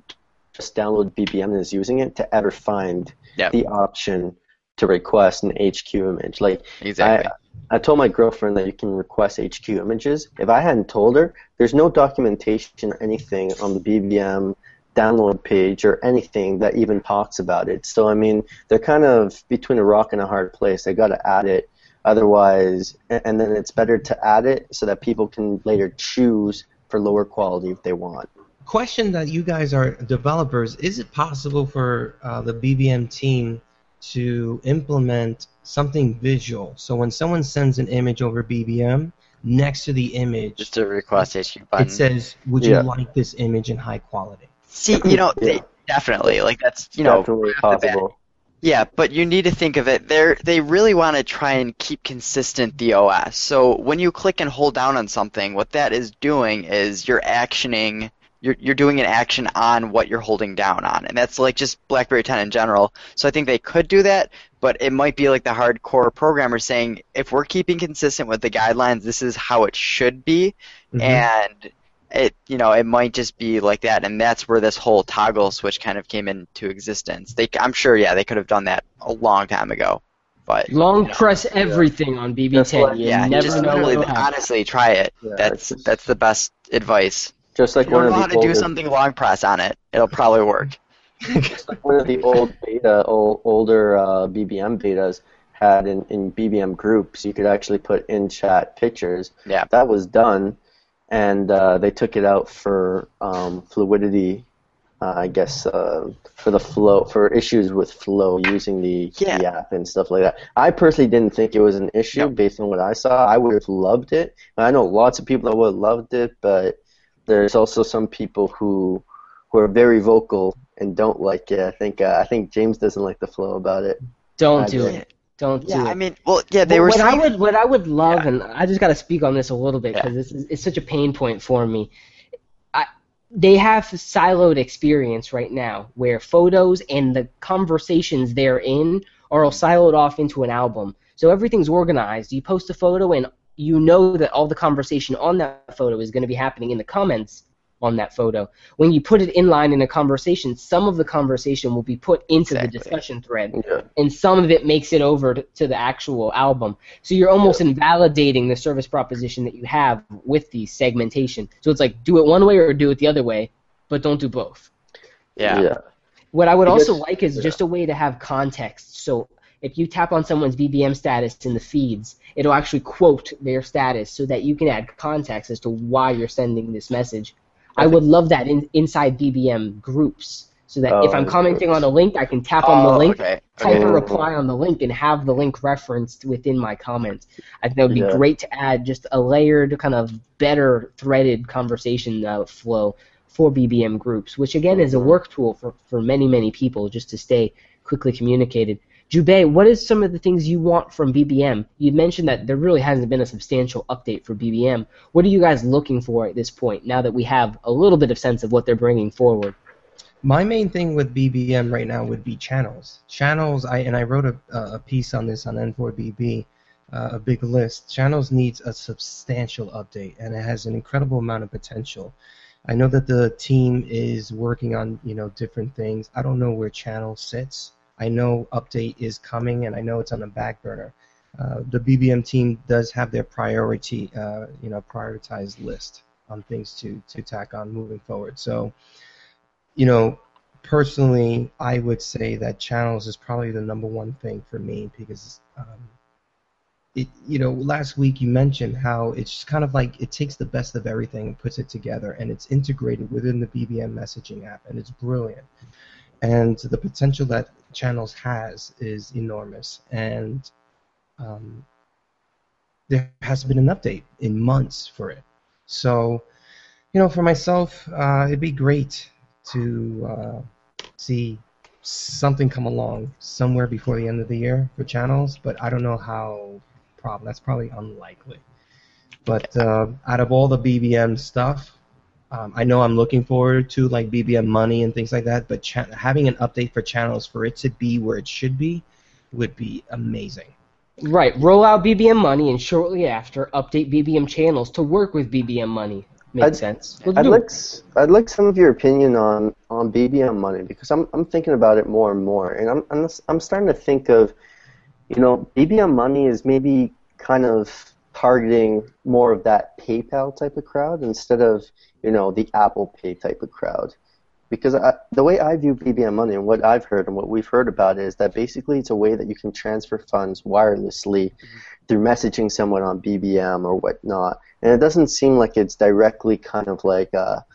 just downloaded BBM and is using it to ever find the option to request an HQ image. Like, exactly. I told my girlfriend that you can request HQ images. If I hadn't told her, there's no documentation or anything on the BBM download page or anything that even talks about it. So, I mean, they're kind of between a rock and a hard place. They got to add it. Otherwise, and then it's better to add it so that people can later choose for lower quality if they want. Question that you guys are developers, is it possible for the BBM team to implement something visual? So when someone sends an image over BBM, next to the image, just a request HQ button, it says, would you like this image in high quality? See, they definitely, like, that's, definitely possible. Yeah, but you need to think of it. They really want to try and keep consistent the OS. So when you click and hold down on something, what that is doing is you're actioning. You're doing an action on what you're holding down on, and that's like just BlackBerry 10 in general. So I think they could do that, but it might be like the hardcore programmer saying, if we're keeping consistent with the guidelines, this is how it should be, and it it might just be like that, and that's where this whole toggle switch kind of came into existence. I'm sure, they could have done that a long time ago. But long press everything on BB10. Like, never know. Really, honestly, try it. Yeah, that's the best advice. Just like one of the old. If you want to do something long press on it, it'll probably work. Just like one of the older BBM betas had in BBM groups, you could actually put in chat pictures. Yeah, that was done. And they took it out for fluidity, I guess, for the flow, for issues with flow using the app and stuff like that. I personally didn't think it was an issue based on what I saw. I would have loved it. I know lots of people that would have loved it, but there's also some people who are very vocal and don't like it. I think James doesn't like the flow about it. Don't do it. I mean, they were. What I would love, and I just got to speak on this a little bit because it's such a pain point for me. They have siloed experience right now, where photos and the conversations they're in are all siloed off into an album. So everything's organized. You post a photo, and you know that all the conversation on that photo is going to be happening in the comments on that photo. When you put it inline in a conversation, some of the conversation will be put into the discussion thread, and some of it makes it over to the actual album. So you're almost invalidating the service proposition that you have with the segmentation. So it's like, do it one way or do it the other way, but don't do both. Yeah. What I would also like is just a way to have context. So if you tap on someone's BBM status in the feeds, it'll actually quote their status so that you can add context as to why you're sending this message. I would love that inside BBM groups, so that if I'm commenting on a link, I can tap on the link, type a reply on the link, and have the link referenced within my comments. I think that would be great to add just a layered, kind of better threaded conversation flow for BBM groups, which again is a work tool for many, many people just to stay quickly communicated. Jubei, what is some of the things you want from BBM? You mentioned that there really hasn't been a substantial update for BBM. What are you guys looking for at this point, now that we have a little bit of sense of what they're bringing forward? My main thing with BBM right now would be channels. Channels, I wrote a piece on this on N4BB, a big list. Channels needs a substantial update, and it has an incredible amount of potential. I know that the team is working on different things. I don't know where channel sits. I know update is coming, and I know it's on the back burner. The BBM team does have their prioritized list things to tack on moving forward. So, you know, personally, I would say that channels is probably the #1 thing for me, because you know, last week you mentioned how it's just kind of like it takes the best of everything and puts it together, and it's integrated within the BBM messaging app, and it's brilliant. And the potential that channels has is enormous. And there hasn't been an update in months for it. So, you know, for myself, it'd be great to see something come along somewhere before the end of the year for channels, but I don't know how. That's probably unlikely. But out of all the BBM stuff, I know I'm looking forward to like BBM money and things like that, but having an update for channels for it to be where it should be would be amazing. Right. Roll out BBM money and shortly after update BBM channels to work with BBM money. Makes sense. I'd like some of your opinion on BBM money, because I'm thinking about it more and more, and I'm starting to think of, you know, BBM money is maybe kind of targeting more of that PayPal type of crowd instead of, you know, the Apple Pay type of crowd. Because the way I view BBM money and what I've heard and what we've heard about it is that basically it's a way that you can transfer funds wirelessly through messaging someone on BBM or whatnot. And it doesn't seem like it's directly kind of like a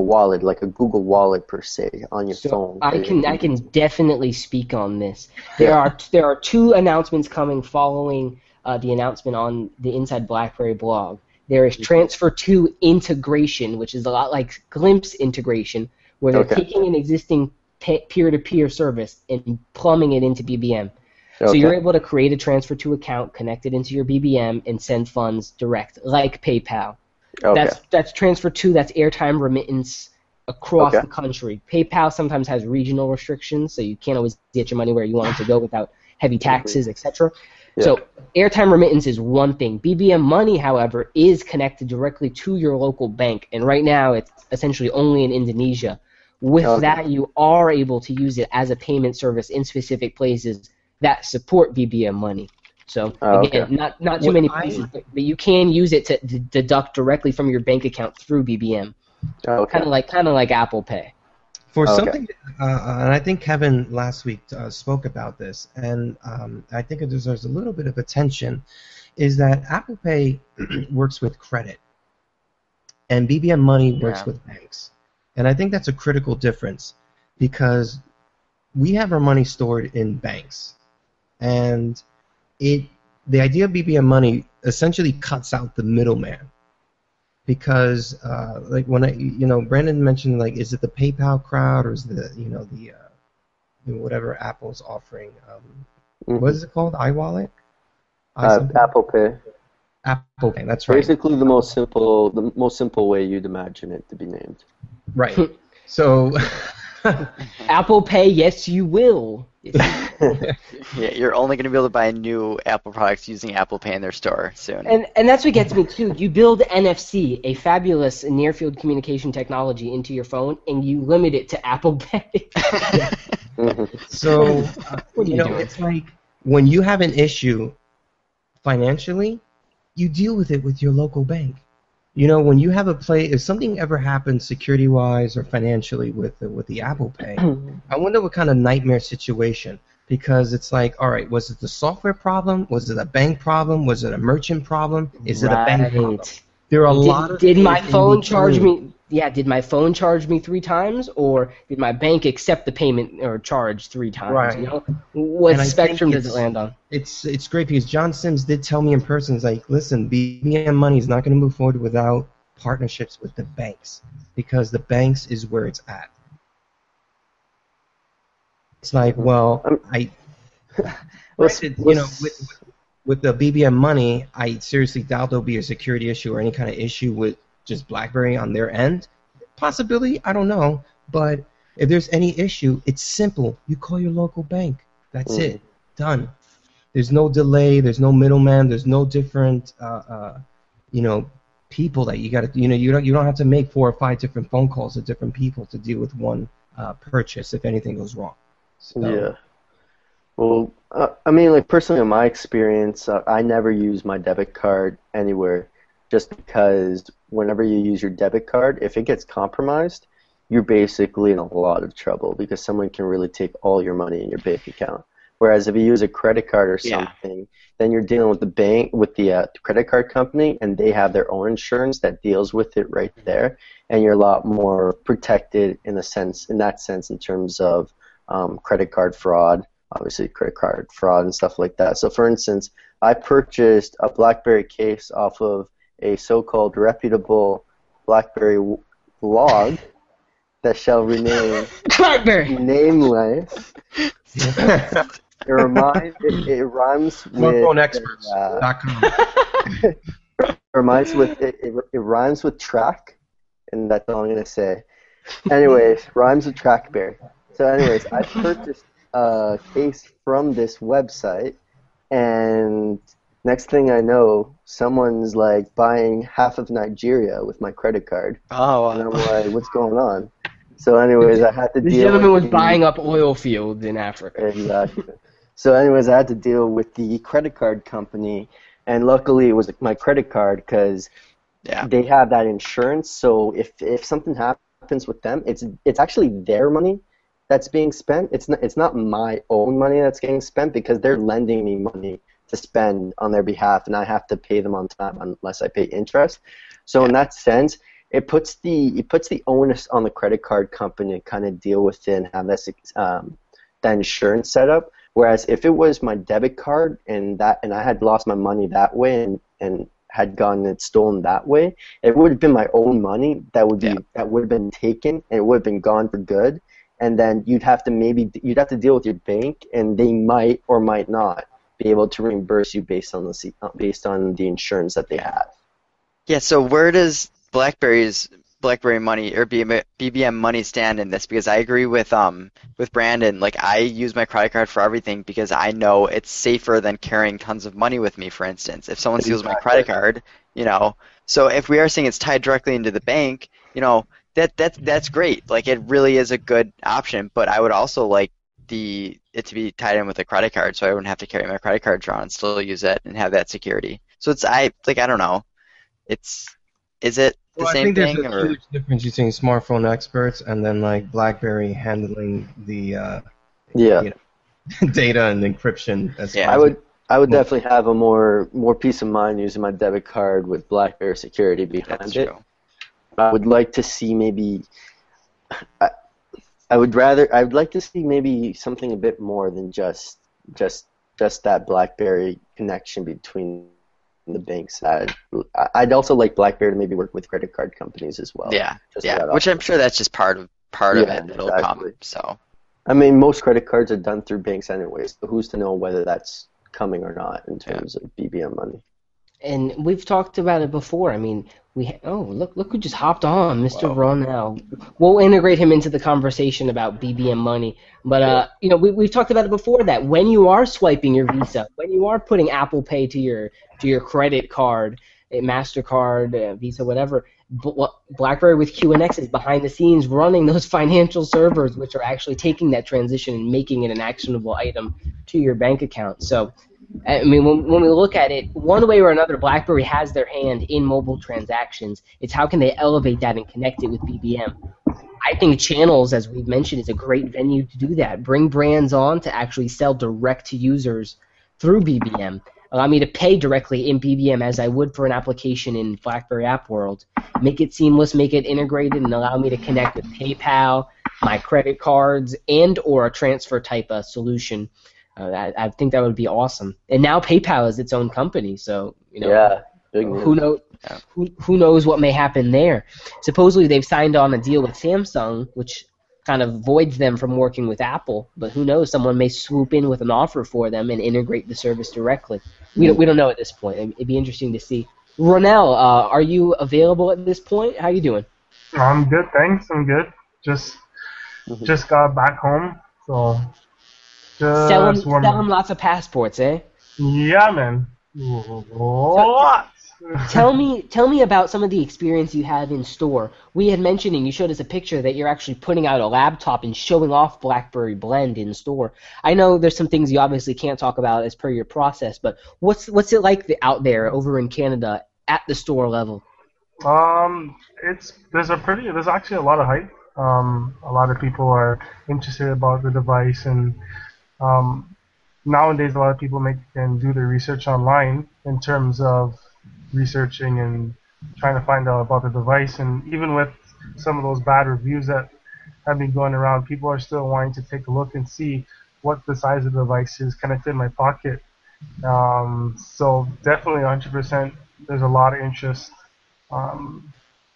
wallet, like a Google wallet per se on your phone. I can definitely speak on this. There are two announcements coming following the announcement on the Inside BlackBerry blog. There is Transfer 2 integration, which is a lot like Glimpse integration, where they're taking an existing peer-to-peer service and plumbing it into BBM. So you're able to create a Transfer 2 account, connect it into your BBM, and send funds direct, like PayPal. That's Transfer 2, that's airtime remittance across the country. PayPal sometimes has regional restrictions, so you can't always get your money where you want it to go without heavy taxes, etc. Yeah. So airtime remittance is one thing. BBM money, however, is connected directly to your local bank, and right now it's essentially only in Indonesia. With that, you are able to use it as a payment service in specific places that support BBM money. So again, not too many places, but you can use it to deduct directly from your bank account through BBM, kind of like Apple Pay. For something, and I think Kevin last week spoke about this, and I think it deserves a little bit of attention, is that Apple Pay works with credit, and BBM money works with banks, and I think that's a critical difference, because we have our money stored in banks, and the idea of BBM money essentially cuts out the middleman, because like when Brandon mentioned, like, is it the PayPal crowd or is the whatever Apple's offering, what is it called, iWallet? Apple Pay. Apple Pay. That's right. Basically, the most simple way you'd imagine it to be named. Right. So. Apple Pay, yes, you will. Yeah, you're only going to be able to buy new Apple products using Apple Pay in their store soon. And that's what gets me, too. You build NFC, a fabulous near-field communication technology, into your phone, and you limit it to Apple Pay. So, it's like when you have an issue financially, you deal with it with your local bank. You know, when you have if something ever happens security-wise or financially with the Apple Pay, I wonder what kind of nightmare situation, because it's like, all right, was it the software problem? Was it a bank problem? Was it a merchant problem? Is it a bank problem? There are a lot of things. Did my phone charge me? Yeah, did my phone charge me 3 times, or did my bank accept the payment or charge 3 times? Right. You know, what spectrum does it land on? It's great, because John Sims did tell me in person, he's like, listen, BBM money is not going to move forward without partnerships with the banks, because the banks is where it's at. It's like, well, with the BBM money, I seriously doubt there'll be a security issue or any kind of issue with just BlackBerry on their end. Possibly, I don't know, but if there's any issue, it's simple. You call your local bank. That's it. Done. There's no delay. There's no middleman. There's no different, people that you got to, you don't have to make 4 or 5 different phone calls to different people to deal with one purchase if anything goes wrong. So, yeah. Well, I mean, like, personally, in my experience, I never use my debit card anywhere, just because whenever you use your debit card, if it gets compromised, you're basically in a lot of trouble because someone can really take all your money in your bank account. Whereas if you use a credit card or something, then you're dealing with the bank, with the credit card company, and they have their own insurance that deals with it right there, and you're a lot more protected in a sense, in that sense, in terms of credit card fraud, obviously credit card fraud and stuff like that. So, for instance, I purchased a BlackBerry case off of a so-called reputable BlackBerry blog that shall remain nameless. It rhymes with experts. It rhymes with track, and that's all I'm gonna say. Anyways, rhymes with trackberry. So, anyways, I purchased a case from this website, and next thing I know, someone's like buying half of Nigeria with my credit card. Oh, wow. And I'm like, what's going on? So, anyways, I had to deal. This gentleman was buying up oil fields in Africa. Exactly. So, anyways, I had to deal with the credit card company, and luckily it was my credit card because they have that insurance. So, if something happens with them, it's actually their money that's being spent. It's not my own money that's getting spent because they're lending me money to spend on their behalf, and I have to pay them on time unless I pay interest. So, in that sense, It puts the onus on the credit card company to kind of deal with it and have that insurance set up. Whereas if it was my debit card and I had lost my money that way and had gotten it stolen that way, it would have been my own money that would have been taken and it would have been gone for good. And then you'd have to deal with your bank, and they might or might not be able to reimburse you based on the insurance that they have. Yeah. So where does BlackBerry money or BBM money stand in this? Because I agree with Brandon. Like, I use my credit card for everything because I know it's safer than carrying tons of money with me. For instance, if someone steals my credit card, So if we are saying it's tied directly into the bank, that's great. Like, it really is a good option. But I would also like it to be tied in with a credit card, so I wouldn't have to carry my credit card drawn and still use it and have that security. So I don't know. Is it the same thing? I think there's a huge difference between smartphone experts and then like BlackBerry handling the data and encryption. I would definitely have a more peace of mind using my debit card with BlackBerry security behind it. True. I would like to see maybe something a bit more than just that BlackBerry connection between the bank side. I'd also like BlackBerry to maybe work with credit card companies as well. Yeah, which I'm sure that's just part of it. It'll come. So, I mean, most credit cards are done through banks anyways. But who's to know whether that's coming or not in terms of BBM money? And we've talked about it before. I mean, look who just hopped on, Mr. Ronell. We'll integrate him into the conversation about BBM money. But we've talked about it before that when you are swiping your Visa, when you are putting Apple Pay to your credit card, MasterCard, Visa, whatever, BlackBerry with QNX is behind the scenes running those financial servers, which are actually taking that transition and making it an actionable item to your bank account. So, I mean, when we look at it, one way or another, BlackBerry has their hand in mobile transactions. It's how can they elevate that and connect it with BBM. I think channels, as we've mentioned, is a great venue to do that. Bring brands on to actually sell direct to users through BBM. Allow me to pay directly in BBM as I would for an application in BlackBerry App World. Make it seamless, make it integrated, and allow me to connect with PayPal, my credit cards, and or a transfer type of solution. I think that would be awesome. And now PayPal is its own company, so who knows what may happen there. Supposedly they've signed on a deal with Samsung, which kind of voids them from working with Apple, but who knows? Someone may swoop in with an offer for them and integrate the service directly. We don't know at this point. It'd be interesting to see. Ronell, are you available at this point? How you doing? I'm good, thanks. I'm good. Just got back home, so. Sell them lots of passports, eh? Yeah, man. Lots. Tell me about some of the experience you have in store. We had mentioned, and you showed us a picture that you're actually putting out a laptop and showing off BlackBerry Blend in store. I know there's some things you obviously can't talk about as per your process, but what's it like out there over in Canada at the store level? There's actually a lot of hype. A lot of people are interested about the device, and nowadays a lot of people do their research online in terms of researching and trying to find out about the device. And even with some of those bad reviews that have been going around, people are still wanting to take a look and see what the size of the device is, can I fit in my pocket? So definitely 100%, there's a lot of interest.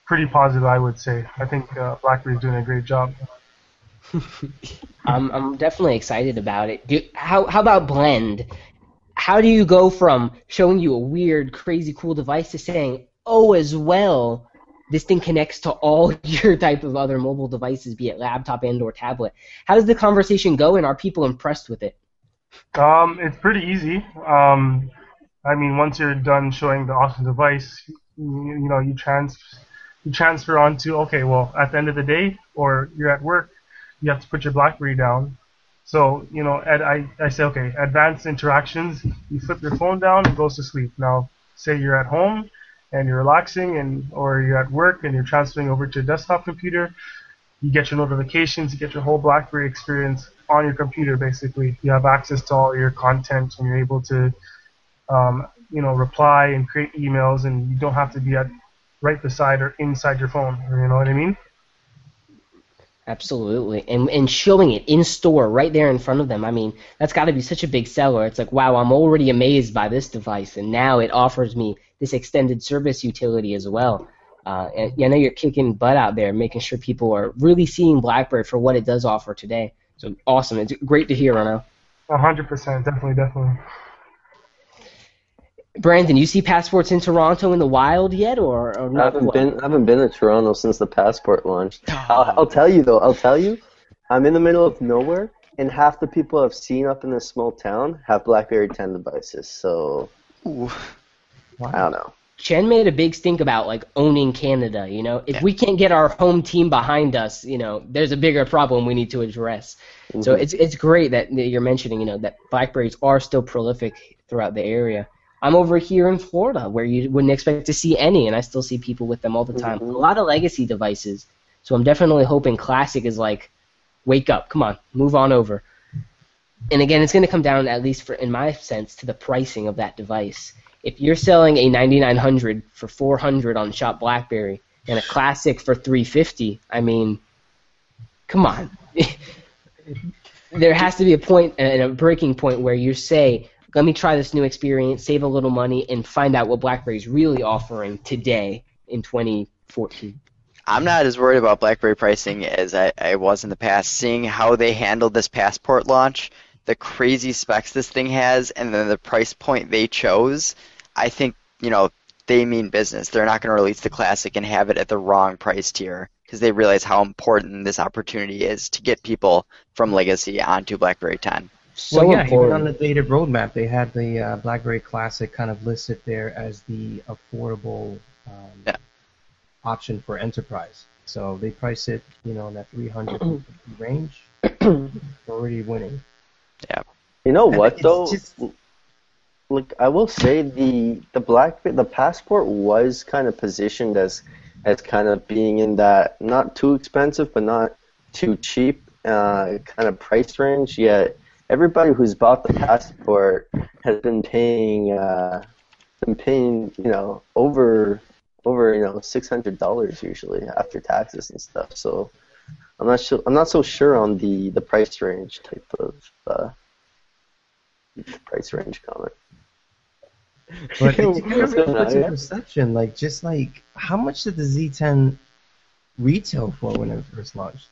Pretty positive, I would say. I think BlackBerry's doing a great job. I'm definitely excited about it. How about Blend? How do you go from showing you a weird, crazy, cool device to saying, oh, as well, this thing connects to all your type of other mobile devices, be it laptop and or tablet? How does the conversation go, and are people impressed with it? It's pretty easy. I mean, once you're done showing the awesome device, you transfer on to, okay, well, at the end of the day, or you're at work, you have to put your BlackBerry down. So, I say, okay, advanced interactions, you flip your phone down, it goes to sleep. Now, say you're at home, and you're relaxing, or you're at work, and you're transferring over to your desktop computer, you get your notifications, you get your whole BlackBerry experience on your computer, basically. You have access to all your content, and you're able to, reply and create emails, and you don't have to be right beside or inside your phone. You know what I mean? Absolutely. And showing it in store right there in front of them, I mean, that's got to be such a big seller. It's like, wow, I'm already amazed by this device, and now it offers me this extended service utility as well. And I know you're kicking butt out there, making sure people are really seeing BlackBerry for what it does offer today. So awesome. It's great to hear, Ronell. 100%. Definitely. Brandon, you see Passports in Toronto in the wild yet, or not? I haven't been to Toronto since the Passport launch. I'll tell you though. I'm in the middle of nowhere, and half the people I've seen up in this small town have BlackBerry 10 devices. So, ooh. I don't know. Chen made a big stink about like owning Canada. If we can't get our home team behind us, there's a bigger problem we need to address. Mm-hmm. So it's great that you're mentioning, that BlackBerries are still prolific throughout the area. I'm over here in Florida where you wouldn't expect to see any, and I still see people with them all the time. Mm-hmm. A lot of legacy devices, so I'm definitely hoping Classic is like, wake up, come on, move on over. And again, it's going to come down, at least in my sense, to the pricing of that device. If you're selling a 9900 for $400 on Shop BlackBerry and a Classic for $350, I mean, come on. There has to be a point and a breaking point where you say, let me try this new experience, save a little money, and find out what BlackBerry's really offering today in 2014. I'm not as worried about BlackBerry pricing as I was in the past. Seeing how they handled this Passport launch, the crazy specs this thing has, and then the price point they chose, I think, they mean business. They're not going to release the Classic and have it at the wrong price tier, because they realize how important this opportunity is to get people from Legacy onto BlackBerry 10. So well, yeah, important. Even on the dated roadmap, they had the BlackBerry Classic kind of listed there as the affordable option for enterprise. So they priced it, in that $350 range. Already winning. Yeah. You know what though? Look, I will say the Passport was kind of positioned as kind of being in that not too expensive but not too cheap kind of price range. Yet everybody who's bought the Passport has been paying over $600 usually after taxes and stuff. So I'm not so sure on the price range type of price range comment. But it's a perception, like how much did the Z10 retail for when it first launched?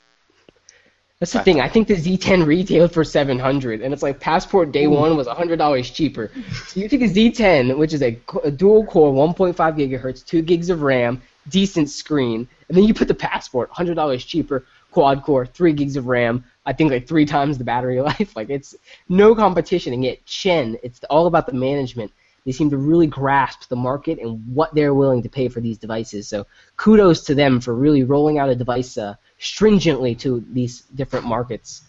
That's the thing. I think the Z10 retailed for $700, and it's like Passport day one was $100 cheaper. So you take a Z10, which is a dual-core, 1.5 gigahertz, 2 gigs of RAM, decent screen, and then you put the Passport, $100 cheaper, quad-core, 3 gigs of RAM, I think like 3 times the battery life. Like, it's no competition, and yet Chen, it's all about the management. They seem to really grasp the market and what they're willing to pay for these devices. So kudos to them for really rolling out a device stringently to these different markets.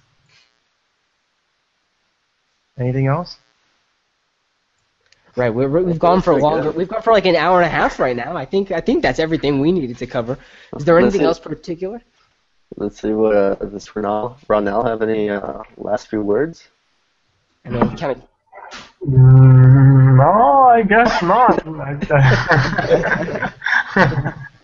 Anything else? Right, we've gone for longer. We've gone for like an hour and a half right now. I think that's everything we needed to cover. Is there anything else particular? Let's see what does Ronell have any last few words? I know we kind of. No, I guess not.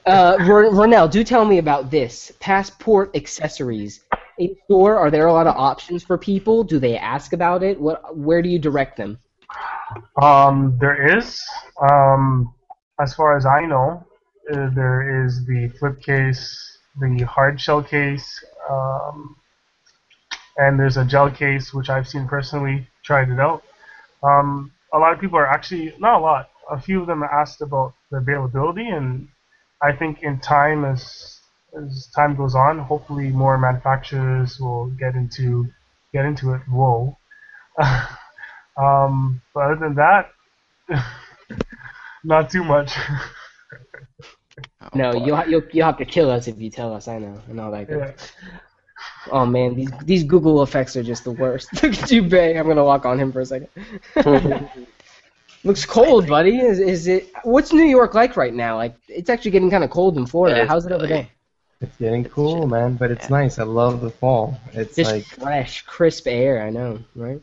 Ronell, do tell me about this. Passport accessories. In store, are there a lot of options for people? Do they ask about it? Where do you direct them? There is. As far as I know, there is the flip case, the hard shell case, and there's a gel case, which I've seen personally, tried it out. A lot of people are actually, not a lot, a few of them asked about the availability, and I think in time, as time goes on, hopefully more manufacturers will get into it. Whoa. But other than that, not too much. No, you'll have to kill us if you tell us. I know, and all that. Yeah. Oh man, these Google effects are just the worst. Look at Jubei. I'm gonna walk on him for a second. Looks cold, buddy. Is it? What's New York like right now? Like, it's actually getting kind of cold in Florida. How's it over there? It's getting cool, man, but it's nice. I love the fall. It's just like fresh, crisp air. I know, right?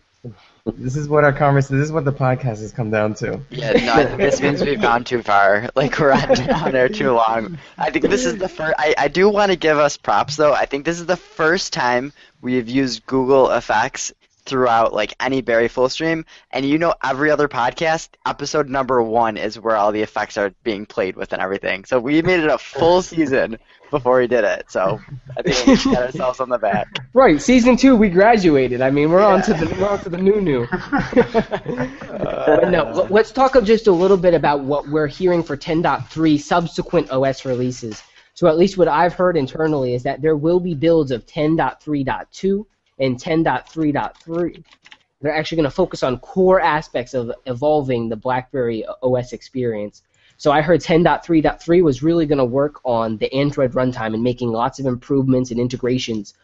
This is what this is what the podcast has come down to. Yeah, no, this means we've gone too far. Like, we're on there too long. I think this is the first. I do want to give us props, though. I think this is the first time we have used Google effects throughout, like, any Barry full stream. And you know, every other podcast, episode number 1 is where all the effects are being played with and everything. So we made it a full season before we did it. So I think we got ourselves on the back. Right, season 2, we graduated. I mean, we're on to the new. But no, let's talk just a little bit about what we're hearing for 10.3 subsequent OS releases. So at least what I've heard internally is that there will be builds of 10.3.2. and 10.3.3, they're actually going to focus on core aspects of evolving the BlackBerry OS experience. So I heard 10.3.3 was really going to work on the Android runtime and making lots of improvements and integrations.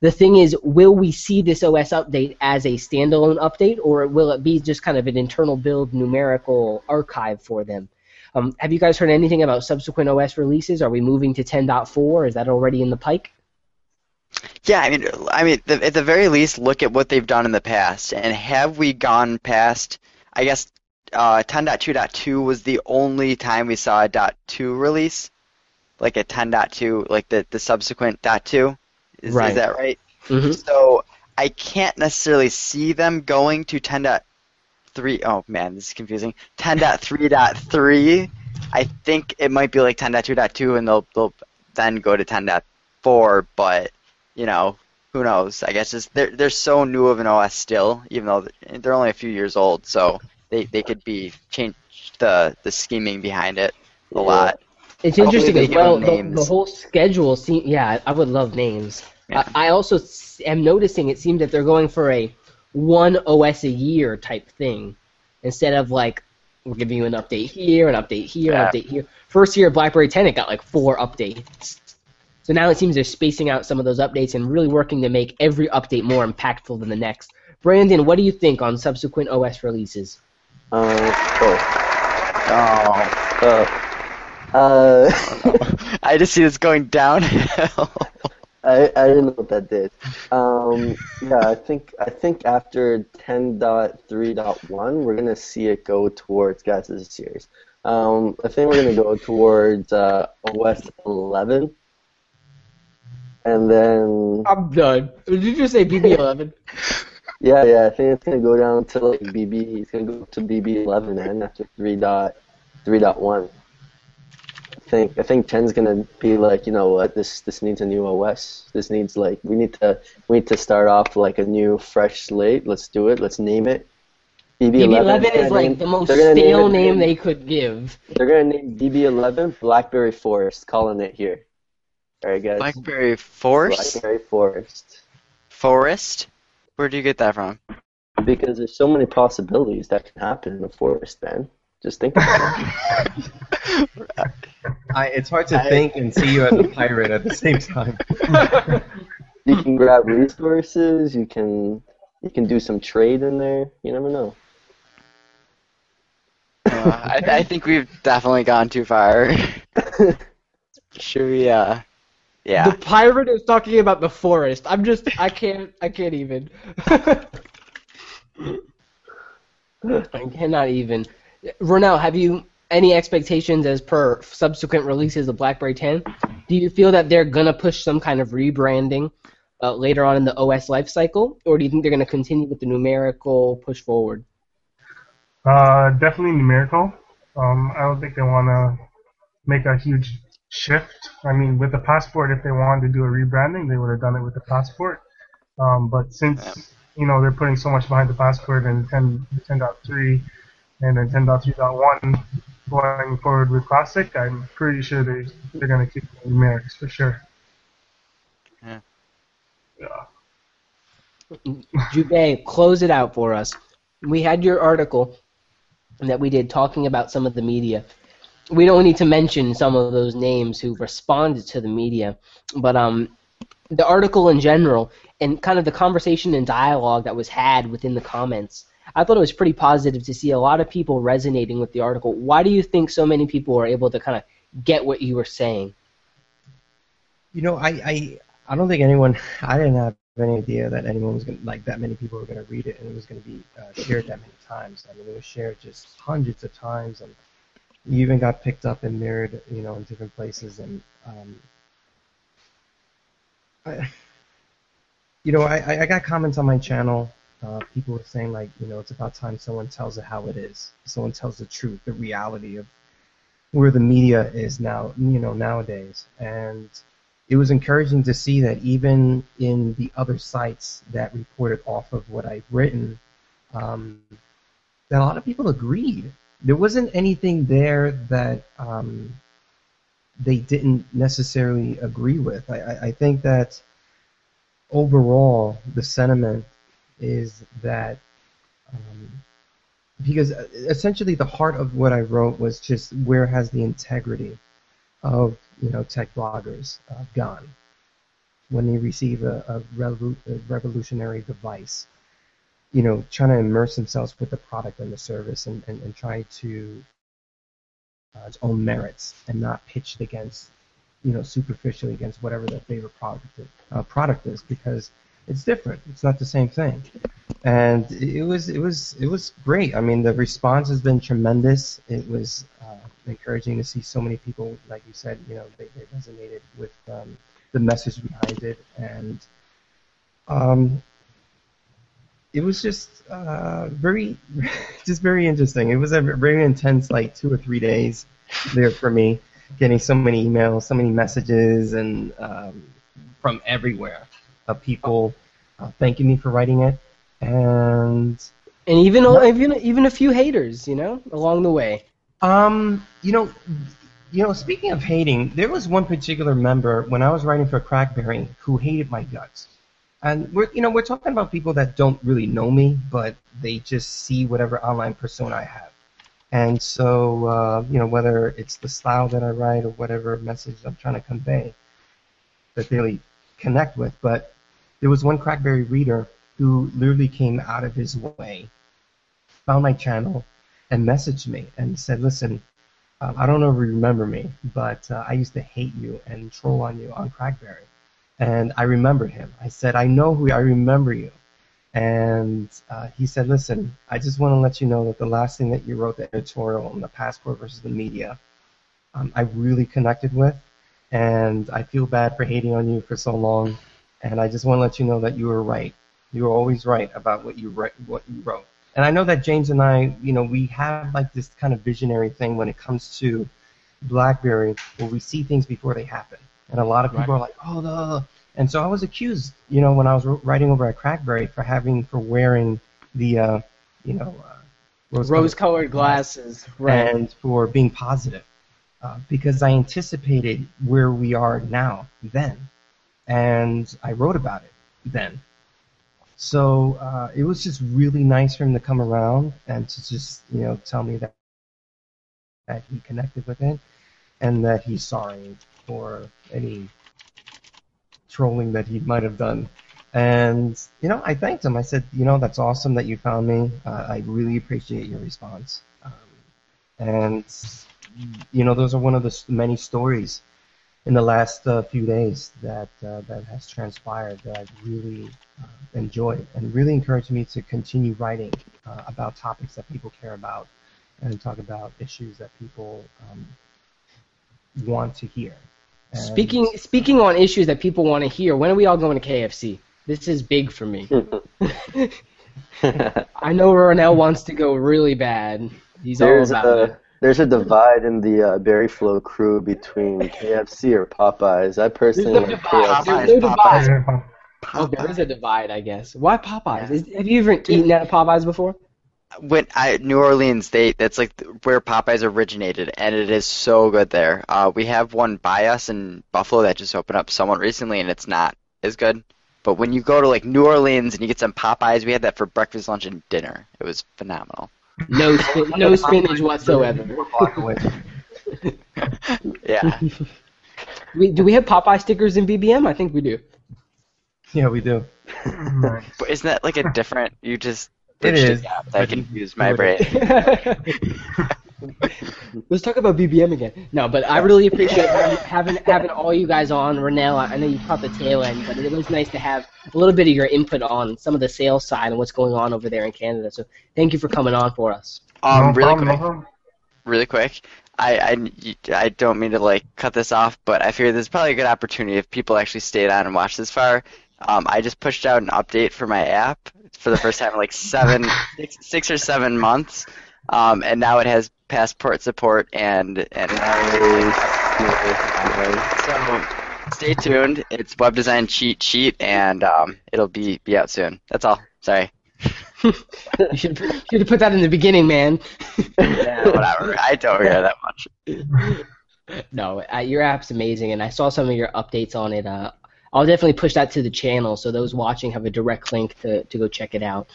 The thing is, will we see this OS update as a standalone update, or will it be just kind of an internal build numerical archive for them? Have you guys heard anything about subsequent OS releases? Are we moving to 10.4? Is that already in the pike? Yeah, I mean, at the very least, look at what they've done in the past. And have we gone past, I guess, 10.2.2 was the only time we saw a .2 release, like a 10.2, like the subsequent .2. Is that right? Mm-hmm. So I can't necessarily see them going to 10.3. Oh, man, this is confusing. 10.3.3, I think it might be like 10.2.2, and they'll then go to 10.4, but... You know, who knows? I guess they're so new of an OS still, even though they're only a few years old, so they could be changed the scheming behind it a lot. It's interesting as well. The whole schedule seems. Yeah, I would love names. Yeah. I also am noticing it seems that they're going for a one OS a year type thing, instead of like we're giving you an update here, an update here, an update here. First year of BlackBerry 10, it got like 4 updates. So now it seems they're spacing out some of those updates and really working to make every update more impactful than the next. Brandon, what do you think on subsequent OS releases? I just see this going downhill. I didn't know what that did. Yeah, I think after 10.3.1, we're gonna see it go towards guys. This is serious. I think we're gonna go towards OS 11. And then I'm done. Did you just say BB11? yeah. I think it's gonna go down to like BB. It's gonna go to BB11 then after 3.3.1. I think Chen's gonna be like, you know what, this needs a new OS. This needs like we need to start off like a new fresh slate. Let's do it. Let's name it. BB11 is like the most stale name they could give. They're gonna name BB11 BlackBerry Forest. Calling it here. All right, guys. BlackBerry Forest? BlackBerry Forest. Forest? Where do you get that from? Because there's so many possibilities that can happen in a forest, man. Just think about it. It's hard to think and see you as a pirate at the same time. You can grab resources. You can do some trade in there. You never know. I think we've definitely gone too far. Should we, yeah. The pirate is talking about the forest. I'm just, I can't even. I cannot even. Ronell, have you any expectations as per subsequent releases of BlackBerry 10? Do you feel that they're going to push some kind of rebranding later on in the OS lifecycle, or do you think they're going to continue with the numerical push forward? Definitely numerical. I don't think they want to make a huge shift. I mean, with the Passport, if they wanted to do a rebranding, they would have done it with the Passport. But since you know they're putting so much behind the Passport and 10.3 and then 10.3.1 going forward with Classic, I'm pretty sure they're going to keep the numerics for sure. Yeah. Jubei, close it out for us. We had your article that we did talking about some of the media. We don't need to mention some of those names who responded to the media, but the article in general and kind of the conversation and dialogue that was had within the comments, I thought it was pretty positive to see a lot of people resonating with the article. Why do you think so many people were able to kind of get what you were saying? You know, I don't think anyone, I didn't have any idea that anyone was going to, like, that many people were going to read it and it was going to be shared that many times. I mean, it was shared just hundreds of times, and you even got picked up and mirrored, you know, in different places. And, I got comments on my channel. People were saying, like, you know, it's about time someone tells it how it is. Someone tells the truth, the reality of where the media is now, you know, nowadays. And it was encouraging to see that even in the other sites that reported off of what I've written, that a lot of people agreed. There wasn't anything there that they didn't necessarily agree with. I think that overall the sentiment is that because essentially the heart of what I wrote was just where has the integrity of, you know, tech bloggers gone when they receive a revolutionary device, you know, trying to immerse themselves with the product and the service and try to its own merits and not pitched against, you know, superficially against whatever their favorite product is, because it's different. It's not the same thing. And it was great. I mean, the response has been tremendous. It was encouraging to see so many people, like you said, you know, they resonated with the message behind it, and it was just very interesting. It was a very intense, like, 2 or 3 days there for me, getting so many emails, so many messages, and from everywhere of people thanking me for writing it, and even a few haters, you know, along the way. You know, speaking of hating, there was one particular member when I was writing for BlackBerry who hated my guts. And we're talking about people that don't really know me, but they just see whatever online persona I have. And so, you know, whether it's the style that I write or whatever message I'm trying to convey that they really connect with. But there was one BlackBerry reader who literally came out of his way, found my channel, and messaged me and said, listen, I don't know if you remember me, but I used to hate you and troll on you on BlackBerry. And I remembered him. I said, I know who you are. I remember you. And he said, listen, I just want to let you know that the last thing that you wrote, the editorial on the Passport versus the media, I really connected with. And I feel bad for hating on you for so long. And I just want to let you know that you were right. You were always right about what you wrote. And I know that James and I, you know, we have, like, this kind of visionary thing when it comes to BlackBerry, where we see things before they happen. And a lot of people are like, oh, no. And so I was accused, you know, when I was writing over at BlackBerry for wearing the, you know, rose-colored glasses, right, and for being positive, because I anticipated where we are now then, and I wrote about it then. So it was just really nice for him to come around and to just, you know, tell me that he connected with it and that he's sorry for any trolling that he might have done. And, you know, I thanked him. I said, you know, that's awesome that you found me. I really appreciate your response. And, you know, those are one of the many stories in the last few days that that has transpired that I've really enjoyed and really encouraged me to continue writing about topics that people care about and talk about issues that people want to hear. And speaking on issues that people want to hear, when are we all going to KFC? This is big for me. I know Ronell wants to go really bad. He's all about it. There's a divide in the Berry Flow crew between KFC or Popeyes. I personally like KFC. There's no divide. Oh, there is a divide, I guess. Why Popeyes? Have you ever eaten at a Popeyes before? New Orleans, that's like where Popeyes originated, and it is so good there. We have one by us in Buffalo that just opened up somewhat recently, and it's not as good. But when you go to like New Orleans and you get some Popeyes, we had that for breakfast, lunch, and dinner. It was phenomenal. No spinach whatsoever. Yeah. Do we have Popeye stickers in BBM? I think we do. Yeah, we do. But isn't that like a different? You just it is. I can use my brain. Let's talk about BBM again. No, but I really appreciate having all you guys on. Ronell, I know you caught the tail end, but it was nice to have a little bit of your input on some of the sales side and what's going on over there in Canada. So thank you for coming on for us. Really quick. I don't mean to like cut this off, but I figure there's probably a good opportunity if people actually stayed on and watched this far. I just pushed out an update for my app for the first time in like 6 or 7 months. And now it has Passport support and so stay tuned. It's web design cheat sheet, and it'll be out soon. That's all. Sorry. You should have put that in the beginning, man. Yeah, whatever. I don't care that much. No, your app's amazing, and I saw some of your updates on it. I'll definitely push that to the channel, so those watching have a direct link to go check it out.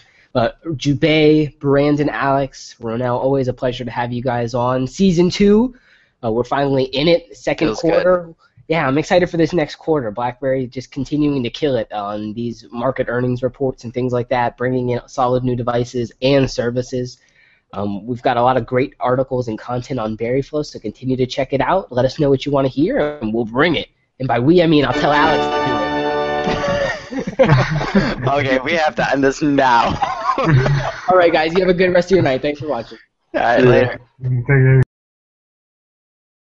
Jubei, Brandon, Alex, Ronell, always a pleasure to have you guys on. Season 2, we're finally in it, second Feels quarter. Good. Yeah, I'm excited for this next quarter. BlackBerry just continuing to kill it on these market earnings reports and things like that, bringing in solid new devices and services. We've got a lot of great articles and content on BerryFlow, so continue to check it out. Let us know what you want to hear, and we'll bring it. And by we, I mean I'll tell Alex to do it. Okay, we have to end this now. All right, guys. You have a good rest of your night. Thanks for watching. All right, later.